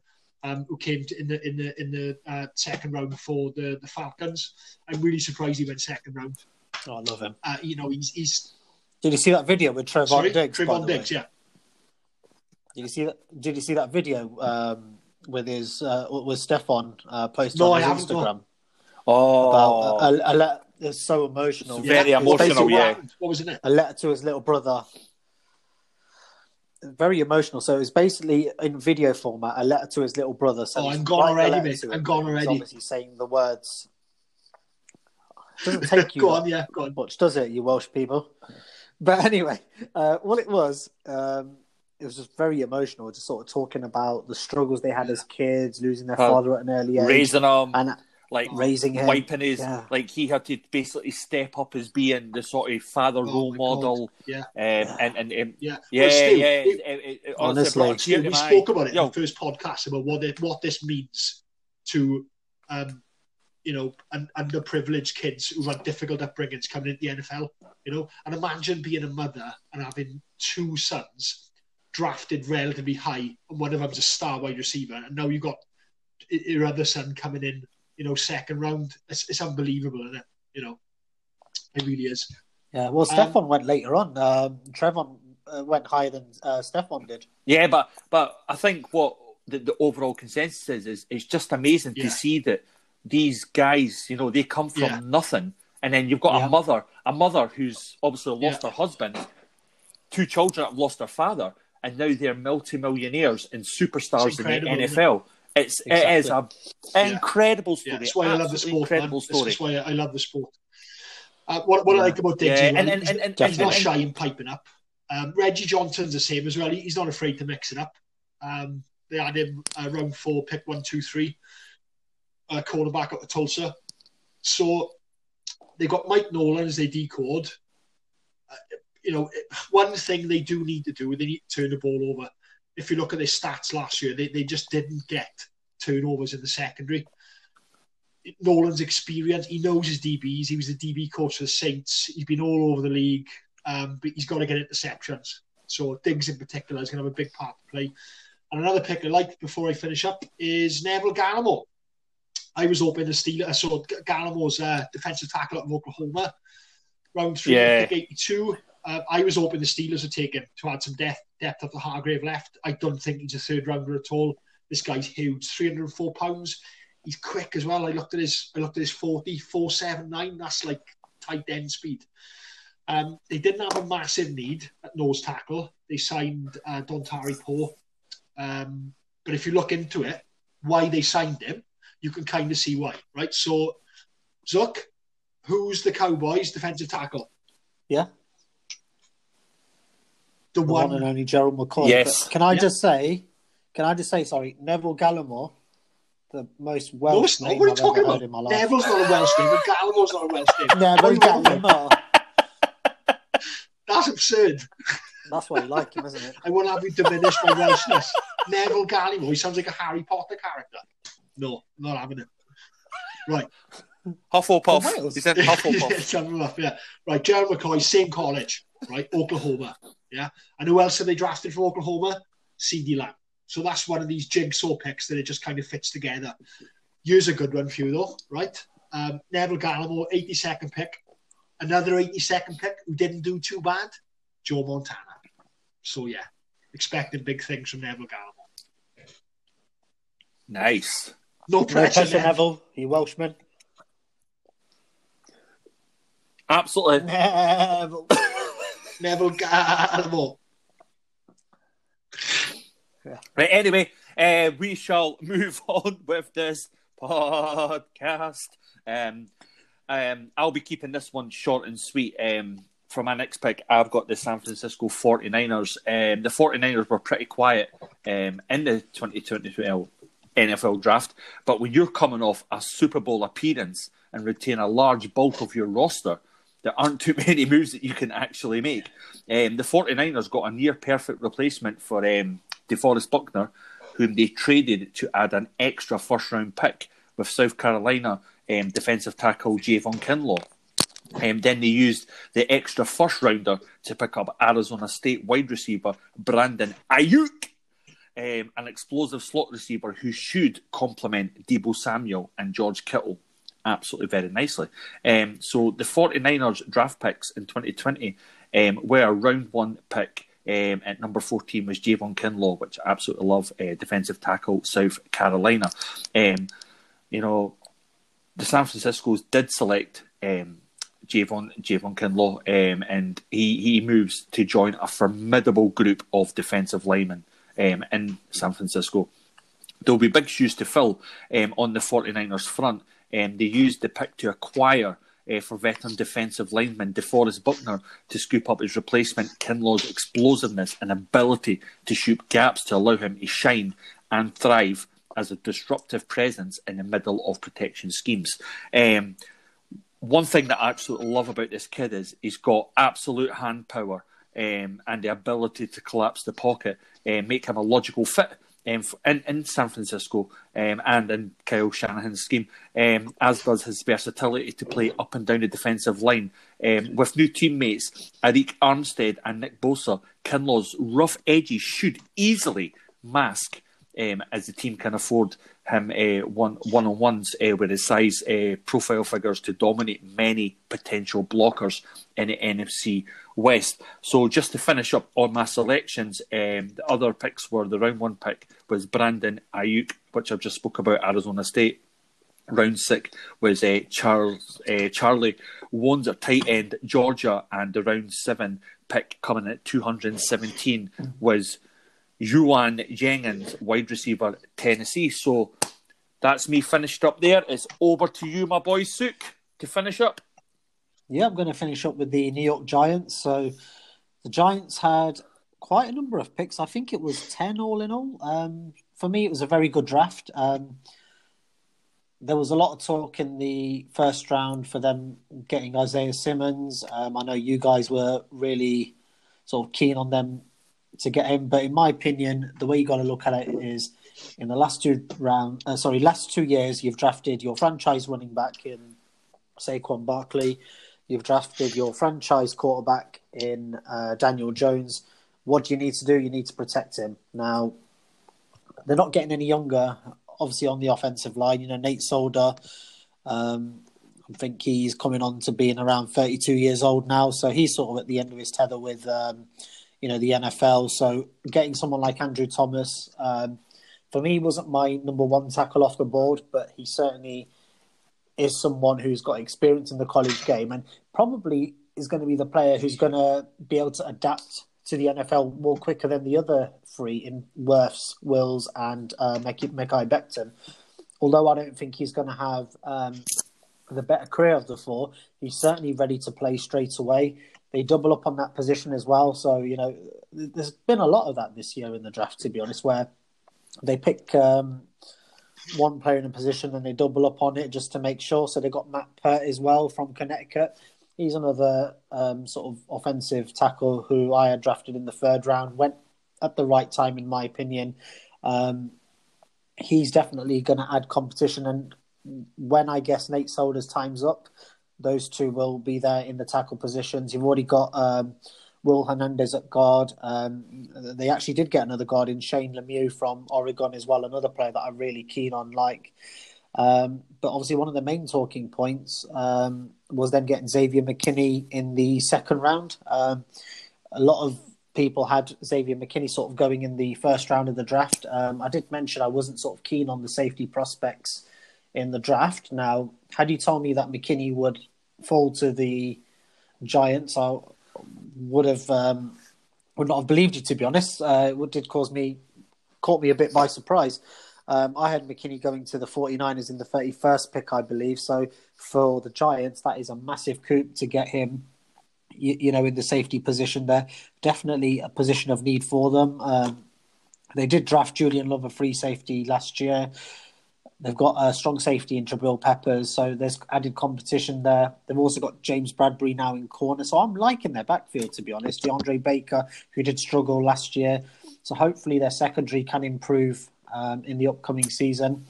who came in the second round for the Falcons. I'm really surprised he went second round. Oh, I love him. He's. Did you see that video with Trevon Diggs? Trevon Diggs, yeah. Did you see that video with his with Stefan posted on his Instagram? Oh, it's so emotional. It's very emotional, What was it? A letter to his little brother. Very emotional. So it's basically in video format, a letter to his little brother. So I'm gone already, mate. I'm gone already. Obviously saying the words. It doesn't take you much, does it, you Welsh people? But anyway, what it was just very emotional, just sort of talking about the struggles they had as kids, losing their father at an early age. Raising them. Like raising him, wiping his, like he had to basically step up as being the sort of father role model. Honestly, we spoke about it in the first podcast about what this means to, underprivileged kids who had difficult upbringings coming into the NFL. And imagine being a mother and having 2 sons drafted relatively high, and one of them's a star wide receiver, and now you've got your other son coming in. Second round, it's unbelievable, isn't it? It really is. Yeah, well, Stefan went later on. Trevon went higher than Stefan did. Yeah, but I think what the overall consensus is it's just amazing to see that these guys, they come from nothing, and then you've got a mother who's obviously lost her husband, 2 children have lost their father, and now they're multi-millionaires and superstars in the NFL. It is an incredible story. That's why I love the sport. That's why I love the sport. What I like about Diggs, and he's not shy in piping up. Reggie Johnson's the same as well. He's not afraid to mix it up. They had him round 4, pick 1, 2, 3, cornerback out of Tulsa. So they got Mike Nolan as their D cord. One thing they do need to do, they need to turn the ball over. If you look at their stats last year, they just didn't get turnovers in the secondary. Nolan's experience, he knows his DBs. He was the DB coach for the Saints. He's been all over the league, but he's got to get interceptions. So Diggs in particular is going to have a big part to play. And another pick I like before I finish up is Neville Gallimore. I was hoping the Steelers, so Gallimore's defensive tackle out of Oklahoma. round three, yeah. pick 82. I was hoping the Steelers would take him to add some depth up the Hargrave left. I don't think he's a third rounder at all. This guy's huge, 304 pounds. He's quick as well. I looked at his 40, 4.79. That's like tight end speed. They didn't have a massive need at nose tackle. They signed Dontari Poe. But if you look into it, why they signed him, you can kind of see why, right? So, Zuck, who's the Cowboys' defensive tackle? Yeah. The one and only Gerald McCoy. Yes. But can I just say, sorry, Neville Gallimore, the most Welsh name I've ever heard in my life. Neville's not a Welsh name, but Gallimore's not a Welsh name. Neville Gallimore. That's absurd. That's why you like him, isn't it? I won't have you diminish my Welshness. Neville Gallimore, he sounds like a Harry Potter character. No, not having it. Right. Hufflepuff. He said Hufflepuff. Yeah. Right, Gerald McCoy, same college, right? Oklahoma. Yeah. And who else have they drafted from Oklahoma? CeeDee Lamb. So that's one of these jigsaw picks that it just kind of fits together. Here's a good one for you, though, right? Neville Gallimore, 82nd pick. Another 82nd pick who didn't do too bad, Joe Montana. So, yeah, expecting big things from Neville Gallimore. Nice. No pressure, Neville. You Welshman. Absolutely. Neville Gallimore. Yeah. Right, anyway, we shall move on with this podcast. I'll be keeping this one short and sweet. For my next pick, I've got the San Francisco 49ers. The 49ers were pretty quiet in the 2020 NFL draft, but when you're coming off a Super Bowl appearance and retain a large bulk of your roster, there aren't too many moves that you can actually make. The 49ers got a near-perfect replacement for DeForest Buckner, whom they traded to add an extra first-round pick with South Carolina defensive tackle Javon Kinlaw. Then they used the extra first-rounder to pick up Arizona State wide receiver Brandon Ayuk, an explosive slot receiver who should complement Deebo Samuel and George Kittle absolutely very nicely. So the 49ers draft picks in 2020 were round one pick. At number 14 was Javon Kinlaw, which I absolutely love, defensive tackle, South Carolina. The San Franciscos did select Javon Kinlaw, and he moves to join a formidable group of defensive linemen in San Francisco. There'll be big shoes to fill on the 49ers front. They used the pick to acquire for veteran defensive lineman DeForest Buckner to scoop up his replacement, Kinlaw's explosiveness and ability to shoot gaps to allow him to shine and thrive as a disruptive presence in the middle of protection schemes. One thing that I absolutely love about this kid is he's got absolute hand power and the ability to collapse the pocket and make him a logical fit in San Francisco and in Kyle Shanahan's scheme, as does his versatility to play up and down the defensive line. With new teammates, Arik Armstead and Nick Bosa, Kinlaw's rough edges should easily mask as the team can afford him one-on-ones with his size profile figures to dominate many potential blockers in the NFC West. So just to finish up on my selections, the other picks were the round one pick was Brandon Ayuk, which I've just spoke about, Arizona State. Round six was Charlie Wones at tight end, Georgia. And the round seven pick coming at 217 was Juwan Jennings, wide receiver, Tennessee. So that's me finished up there. It's over to you, my boy Souk, to finish up. Yeah, I'm going to finish up with the New York Giants. So the Giants had quite a number of picks. I think it was 10 all in all. For me, it was a very good draft. There was a lot of talk in the first round for them getting Isaiah Simmons. I know you guys were really sort of keen on them to get him, but in my opinion, the way you got to look at it is in the last 2 years, you've drafted your franchise running back in Saquon Barkley. You've drafted your franchise quarterback in Daniel Jones. What do you need to do? You need to protect him. Now, they're not getting any younger, obviously, on the offensive line. Nate Solder, I think he's coming on to being around 32 years old now. So he's sort of at the end of his tether with, the NFL. So getting someone like Andrew Thomas, for me, wasn't my number one tackle off the board, but he certainly is someone who's got experience in the college game and probably is going to be the player who's going to be able to adapt to the NFL more quicker than the other three in Wirfs, Wills and Mekhi Becton. Although I don't think he's going to have the better career of the four, he's certainly ready to play straight away. They double up on that position as well. So, there's been a lot of that this year in the draft, to be honest, where they pick one player in a position and they double up on it just to make sure. So they got Matt Pert as well from Connecticut. He's another sort of offensive tackle who I had drafted in the third round. Went at the right time, in my opinion. He's definitely going to add competition. And when I guess Nate Solder's time's up, those two will be there in the tackle positions. You've already got Will Hernandez at guard. They actually did get another guard in Shane Lemieux from Oregon as well, another player that I'm really keen on, like. But obviously one of the main talking points was them getting Xavier McKinney in the second round. A lot of people had Xavier McKinney sort of going in the first round of the draft. I did mention I wasn't sort of keen on the safety prospects in the draft. Now, had you told me that McKinney would fall to the Giants, I would not have believed you, to be honest. It did caught me a bit by surprise. I had McKinney going to the 49ers in the 31st pick, I believe. So for the Giants, that is a massive coup to get him, in the safety position there. Definitely a position of need for them. They did draft Julian Love, a free safety, last year. They've got a strong safety in Jabril Peppers. So there's added competition there. They've also got James Bradbury now in corner. So I'm liking their backfield, to be honest. DeAndre Baker, who did struggle last year. So hopefully their secondary can improve in the upcoming season.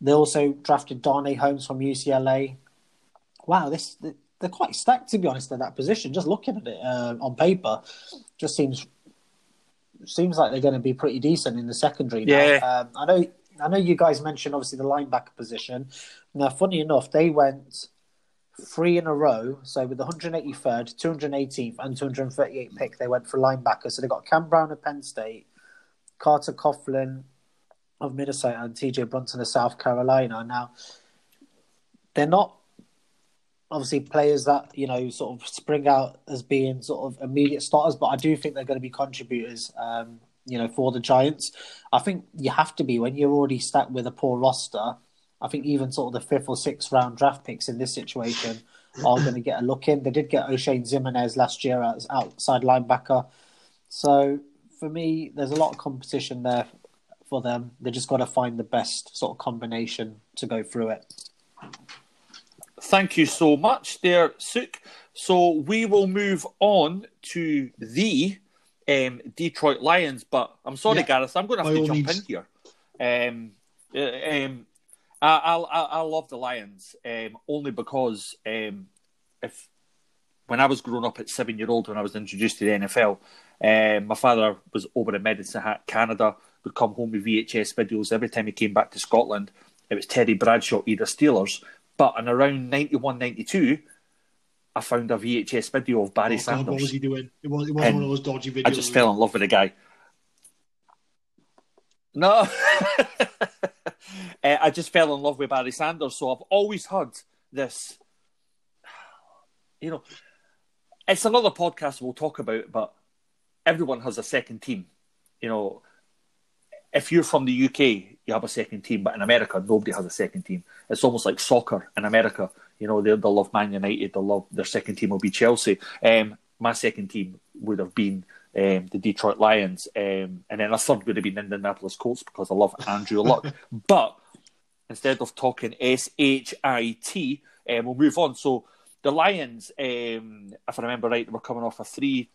They also drafted Darnay Holmes from UCLA. Wow, they're quite stacked, to be honest, at that position. Just looking at it on paper, just seems like they're going to be pretty decent in the secondary. Yeah. Now. I know you guys mentioned, obviously, the linebacker position. Now, funny enough, they went three in a row. So with the 183rd, 218th and 238th pick, they went for linebacker. So they got Cam Brown of Penn State, Carter Coughlin of Minnesota and TJ Brunson of South Carolina. Now, they're not obviously players that, sort of spring out as being sort of immediate starters, but I do think they're going to be contributors, for the Giants. I think you have to be when you're already stacked with a poor roster. I think even sort of the 5th or 6th round draft picks in this situation are going to get a look in. They did get O'Shane Zimenez last year as outside linebacker. So, for me, there's a lot of competition there for them. They just got to find the best sort of combination to go through it. Thank you so much there, Suk. So we will move on to the Detroit Lions, but I'm sorry, Gareth, I'm going to have to jump in here. I love the Lions only because when I was growing up at 7-year-old, when I was introduced to the NFL, my father was over in Medicine Hat, Canada. We'd come home with VHS videos. Every time he came back to Scotland, it was Terry Bradshaw, either Steelers. But in around 91, 92, I found a VHS video of Barry Sanders. God, what was he doing? It was one of those dodgy videos. I just fell in love with the guy. No. I just fell in love with Barry Sanders. So I've always had this, it's another podcast we'll talk about, but everyone has a second team. If you're from the UK, you have a second team, but in America, nobody has a second team. It's almost like soccer in America. They'll love Man United, they'll love their second team will be Chelsea. My second team would have been the Detroit Lions, and then a third would have been Indianapolis Colts because I love Andrew Luck. But instead of talking SHIT, we'll move on. So the Lions, if I remember right, they were coming off a 3-12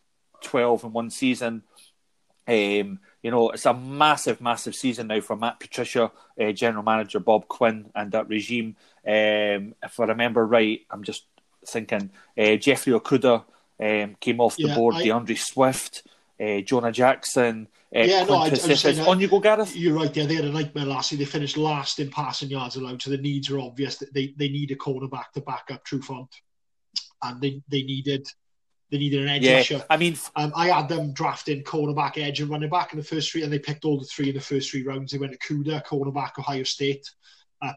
in one season. It's a massive, massive season now for Matt Patricia, General Manager Bob Quinn and that regime. If I remember right, I'm just thinking Jeffrey Okudah came off the board, DeAndre Swift. Jonah Jackson. I was saying, on you go, Gareth. You're right there. They had a nightmare last year. They finished last in passing yards allowed, so the needs are obvious. They need a cornerback to back up Trufant, and they needed an edge rusher. I mean, I had them drafting cornerback, edge, and running back in the first three, and they picked all the three in the first three rounds. They went to Cuda, cornerback, Ohio State,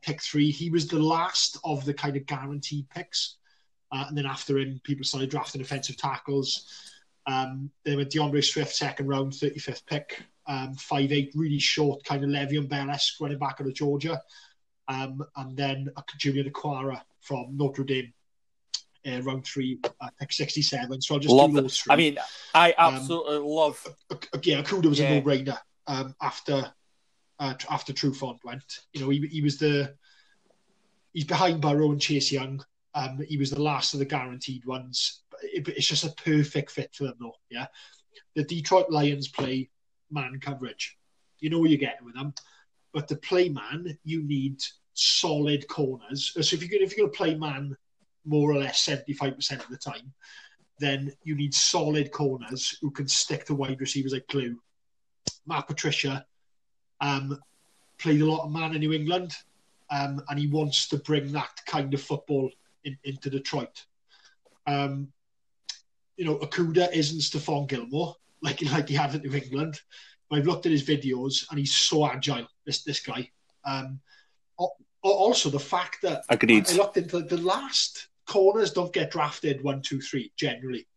pick three. He was the last of the kind of guaranteed picks, and then after him, people started drafting offensive tackles. They went DeAndre Swift, second round, 35th pick, 5'8", really short, kind of Le'Veon Bell-esque running back out of Georgia. And then Julian Aquara from Notre Dame, round three, pick 67. So I'll just love do those three. I mean, I absolutely love... Okudah was a no-brainer after Trufant went. You know, he was the... He's behind Burrow and Chase Young. He was the last of the guaranteed ones. It's just a perfect fit for them, though. Yeah, the Detroit Lions play man coverage. You know what you're getting with them, but to play man, you need solid corners. So if you're going to play man more or less 75% of the time, then you need solid corners who can stick to wide receivers like glue. Matt Patricia played a lot of man in New England, and he wants to bring that kind of football into Detroit. You know, Okudah isn't Stephon Gilmore like he had in New England. But I've looked at his videos and he's so agile, this guy. Also, the fact that I looked into the last corners don't get drafted 1, 2, 3 generally.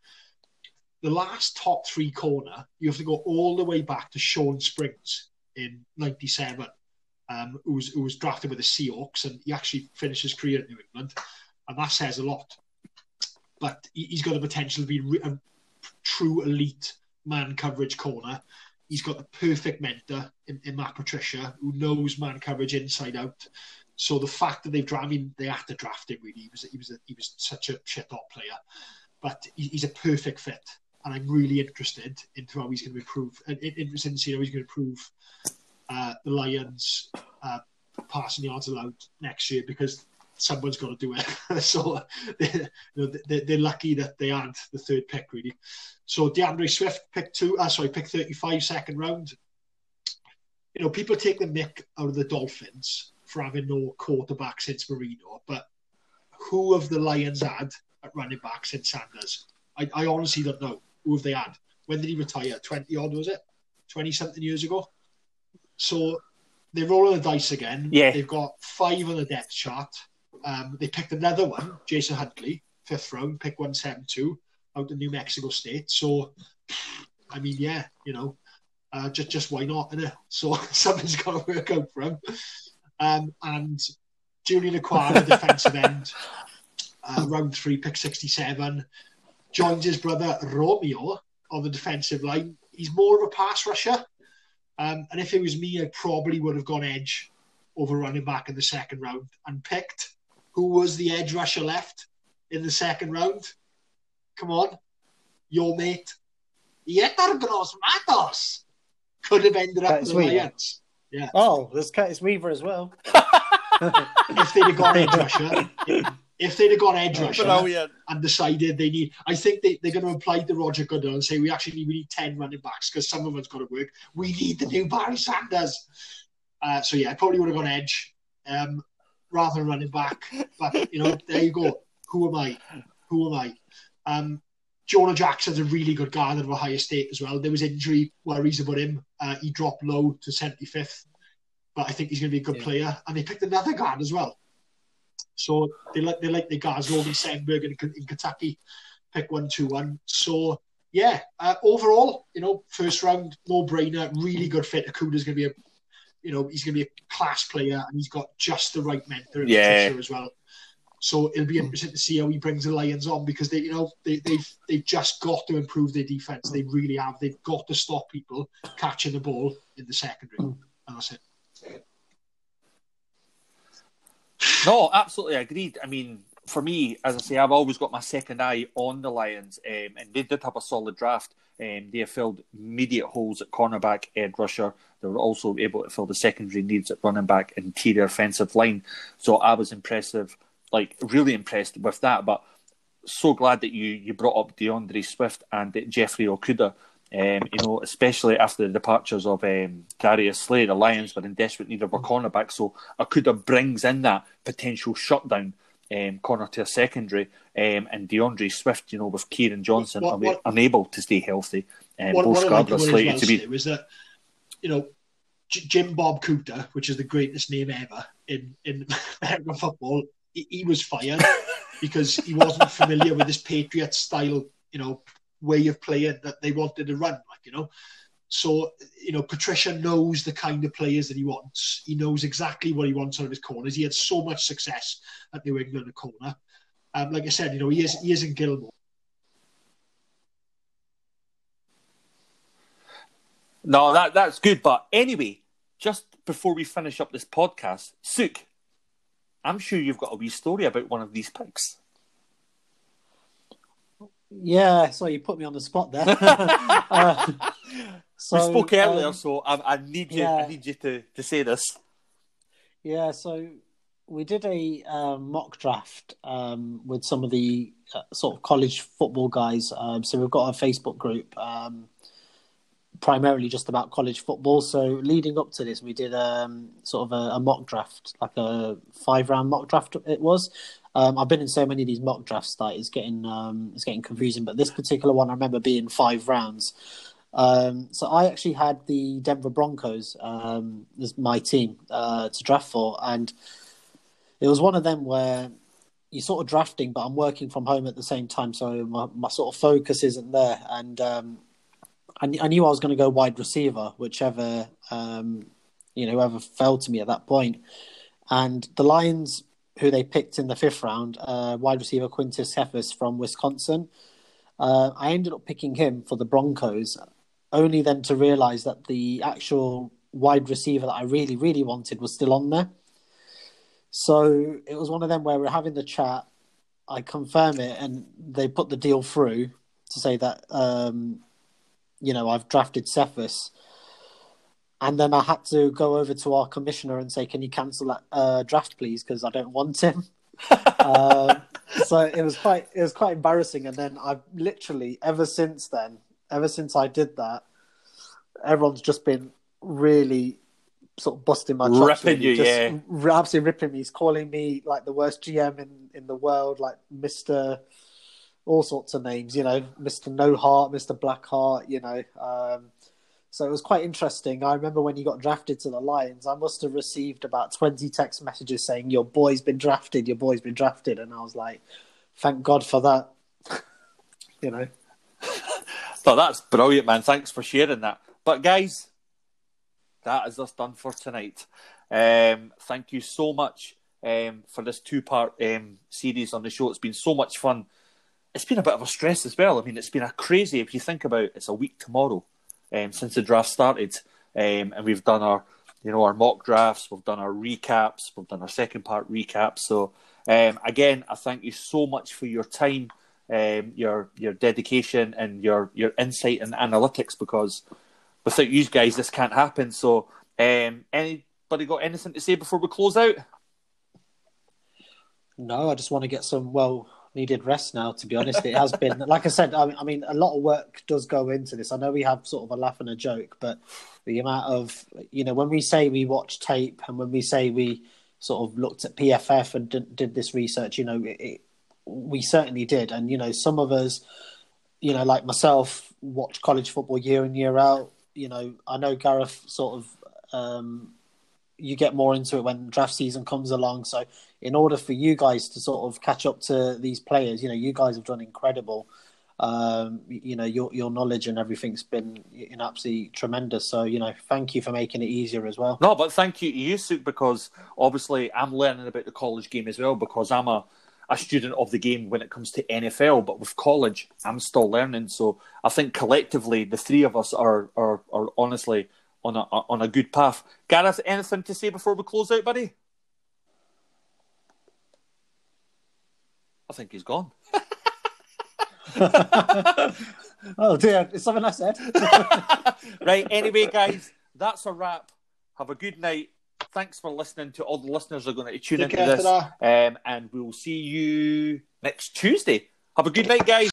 The last top three corner, you have to go all the way back to Shawn Springs in '97, who was drafted with the Seahawks, and he actually finished his career in New England, and that says a lot. But he's got the potential to be a true elite man coverage corner. He's got the perfect mentor in Matt Patricia, who knows man coverage inside out. So the fact that they had to draft him, really. He was such a shit-hot player. But he's a perfect fit, and I'm really interested into how he's going to improve. Interested to see how he's going to improve the Lions' passing yards allowed next year, because someone's got to do it. So they're lucky that they aren't the third pick, really. So DeAndre Swift, pick 35, second round. You know, people take the mick out of the Dolphins for having no quarterback since Marino, but who have the Lions had at running back since Sanders? I honestly don't know. Who have they had? When did he retire? 20-odd, was it? 20-something years ago? So they're rolling the dice again. Yeah. They've got 5 on the depth chart. They picked another one, Jason Huntley, 5th round, pick 172 out of New Mexico State. So, I mean, yeah, you know, just why not? Innit? So something's got to work out for him. And Julian Aquara, defensive end, round 3, pick 67, joins his brother Romeo on the defensive line. He's more of a pass rusher. And if it was me, I probably would have gone edge over running back in the second round and picked who was the edge rusher left in the second round? Come on. Your mate. Yetur Gross-Matos could have ended up with the Lions. Yeah. Oh, there's Curtis Weaver as well. If they'd have gone edge rusher, and decided they need... I think they're going to apply to Roger Goodell and say, we need 10 running backs because some of us got to work. We need the new Barry Sanders. So, yeah, I probably would have gone edge rather than running back. But, you know, there you go. Who am I? Jonah Jackson's a really good guard out of Ohio State as well. There was injury worries about him. He dropped low to 75th. But I think he's going to be a good player. And they picked another guard as well. So they like the guards, Logan Sandberg in Kentucky, pick 121. So, yeah, overall, you know, first round, no-brainer, really good fit. Okuda's going to be a... You know, he's going to be a class player, and he's got just the right mentor in Patricia as well. So it'll be interesting to see how he brings the Lions on, because they've just got to improve their defense. They really have. They've got to stop people catching the ball in the secondary, and that's it. No, absolutely agreed. I mean, for me, as I say, I've always got my second eye on the Lions, and they did have a solid draft. They have filled immediate holes at cornerback, edge rusher. They were also able to fill the secondary needs at running back, interior offensive line. So I was really impressed with that. But so glad that you brought up DeAndre Swift and Jeffrey Okudah You know, especially after the departures of Darius Slay, the Lions were in desperate need of a cornerback, so Okudah brings in that potential shutdown corner to a secondary, and DeAndre Swift, you know, with Kieran Johnson unable to stay healthy, and both Scarborough slated to be. Was that, you know, Jim Bob Cooter, which is the greatest name ever in American football, he was fired because he wasn't familiar with this Patriots style, you know, way of playing that they wanted to run, like, you know. So, you know, Patricia knows the kind of players that he wants. He knows exactly what he wants out of his corners. He had so much success at New England at corner. Like I said, you know, he is in Gilmore. No, that's good. But anyway, just before we finish up this podcast, Sook, I'm sure you've got a wee story about one of these picks. Yeah, so you put me on the spot there. We spoke earlier, so I need you. Yeah. I need you to say this. Yeah, so we did a mock draft with some of the sort of college football guys. So we've got a Facebook group. Primarily just about college football. So leading up to this, we did sort of a mock draft, like a 5-round mock draft it was. I've been in so many of these mock drafts that it's getting confusing. But this particular one, I remember being 5 rounds. So I actually had the Denver Broncos as my team to draft for. And it was one of them where you're sort of drafting, but I'm working from home at the same time. So my sort of focus isn't there. And I knew I was going to go wide receiver, whichever, whoever fell to me at that point. And the Lions, who they picked in the 5th round, wide receiver Quintus Cephus from Wisconsin. I ended up picking him for the Broncos, only then to realise that the actual wide receiver that I really, really wanted was still on there. So it was one of them where we're having the chat, I confirm it, and they put the deal through to say that... I've drafted Cephus. And then I had to go over to our commissioner and say, can you cancel that draft, please? Because I don't want him. So it was quite embarrassing. And then I've literally, ever since I did that, everyone's just been really sort of busting my chops. Ripping you, yeah. Absolutely ripping me. He's calling me like the worst GM in the world, like Mr. all sorts of names, you know, Mr. No Heart, Mr. Black Heart, you know. So it was quite interesting. I remember when you got drafted to the Lions, I must have received about 20 text messages saying, your boy's been drafted. And I was like, thank God for that, you know. So that's brilliant, man. Thanks for sharing that. But guys, that is us done for tonight. Thank you so much for this 2-part series on the show. It's been so much fun. It's been a bit of a stress as well. I mean, it's been a crazy, if you think about it, it's a week tomorrow since the draft started. And we've done our mock drafts, we've done our recaps, we've done our 2nd part recaps. So, again, I thank you so much for your time, your dedication and your insight and analytics, because without you guys, this can't happen. So, anybody got anything to say before we close out? No, I just want to get some, needed rest now, to be honest. It has been, like I said, I mean, a lot of work does go into this. I know we have sort of a laugh and a joke, but the amount of, when we say we watch tape and when we say we sort of looked at PFF and did this research, we certainly did. And, some of us, like myself, watch college football year in, year out. I know Gareth sort of, you get more into it when draft season comes along. So in order for you guys to sort of catch up to these players, you guys have done incredible. Your knowledge and everything's been absolutely tremendous. So, thank you for making it easier as well. No, but thank you to you, Suk, because obviously I'm learning about the college game as well, because I'm a student of the game when it comes to NFL, but with college, I'm still learning. So I think collectively, the three of us are honestly on a good path. Gareth, anything to say before we close out, buddy? I think he's gone. Oh dear, it's something I said. Right, anyway, guys, that's a wrap. Have a good night. Thanks for listening to all the listeners who are going to tune into this. And we'll see you next Tuesday. Have a good night, guys.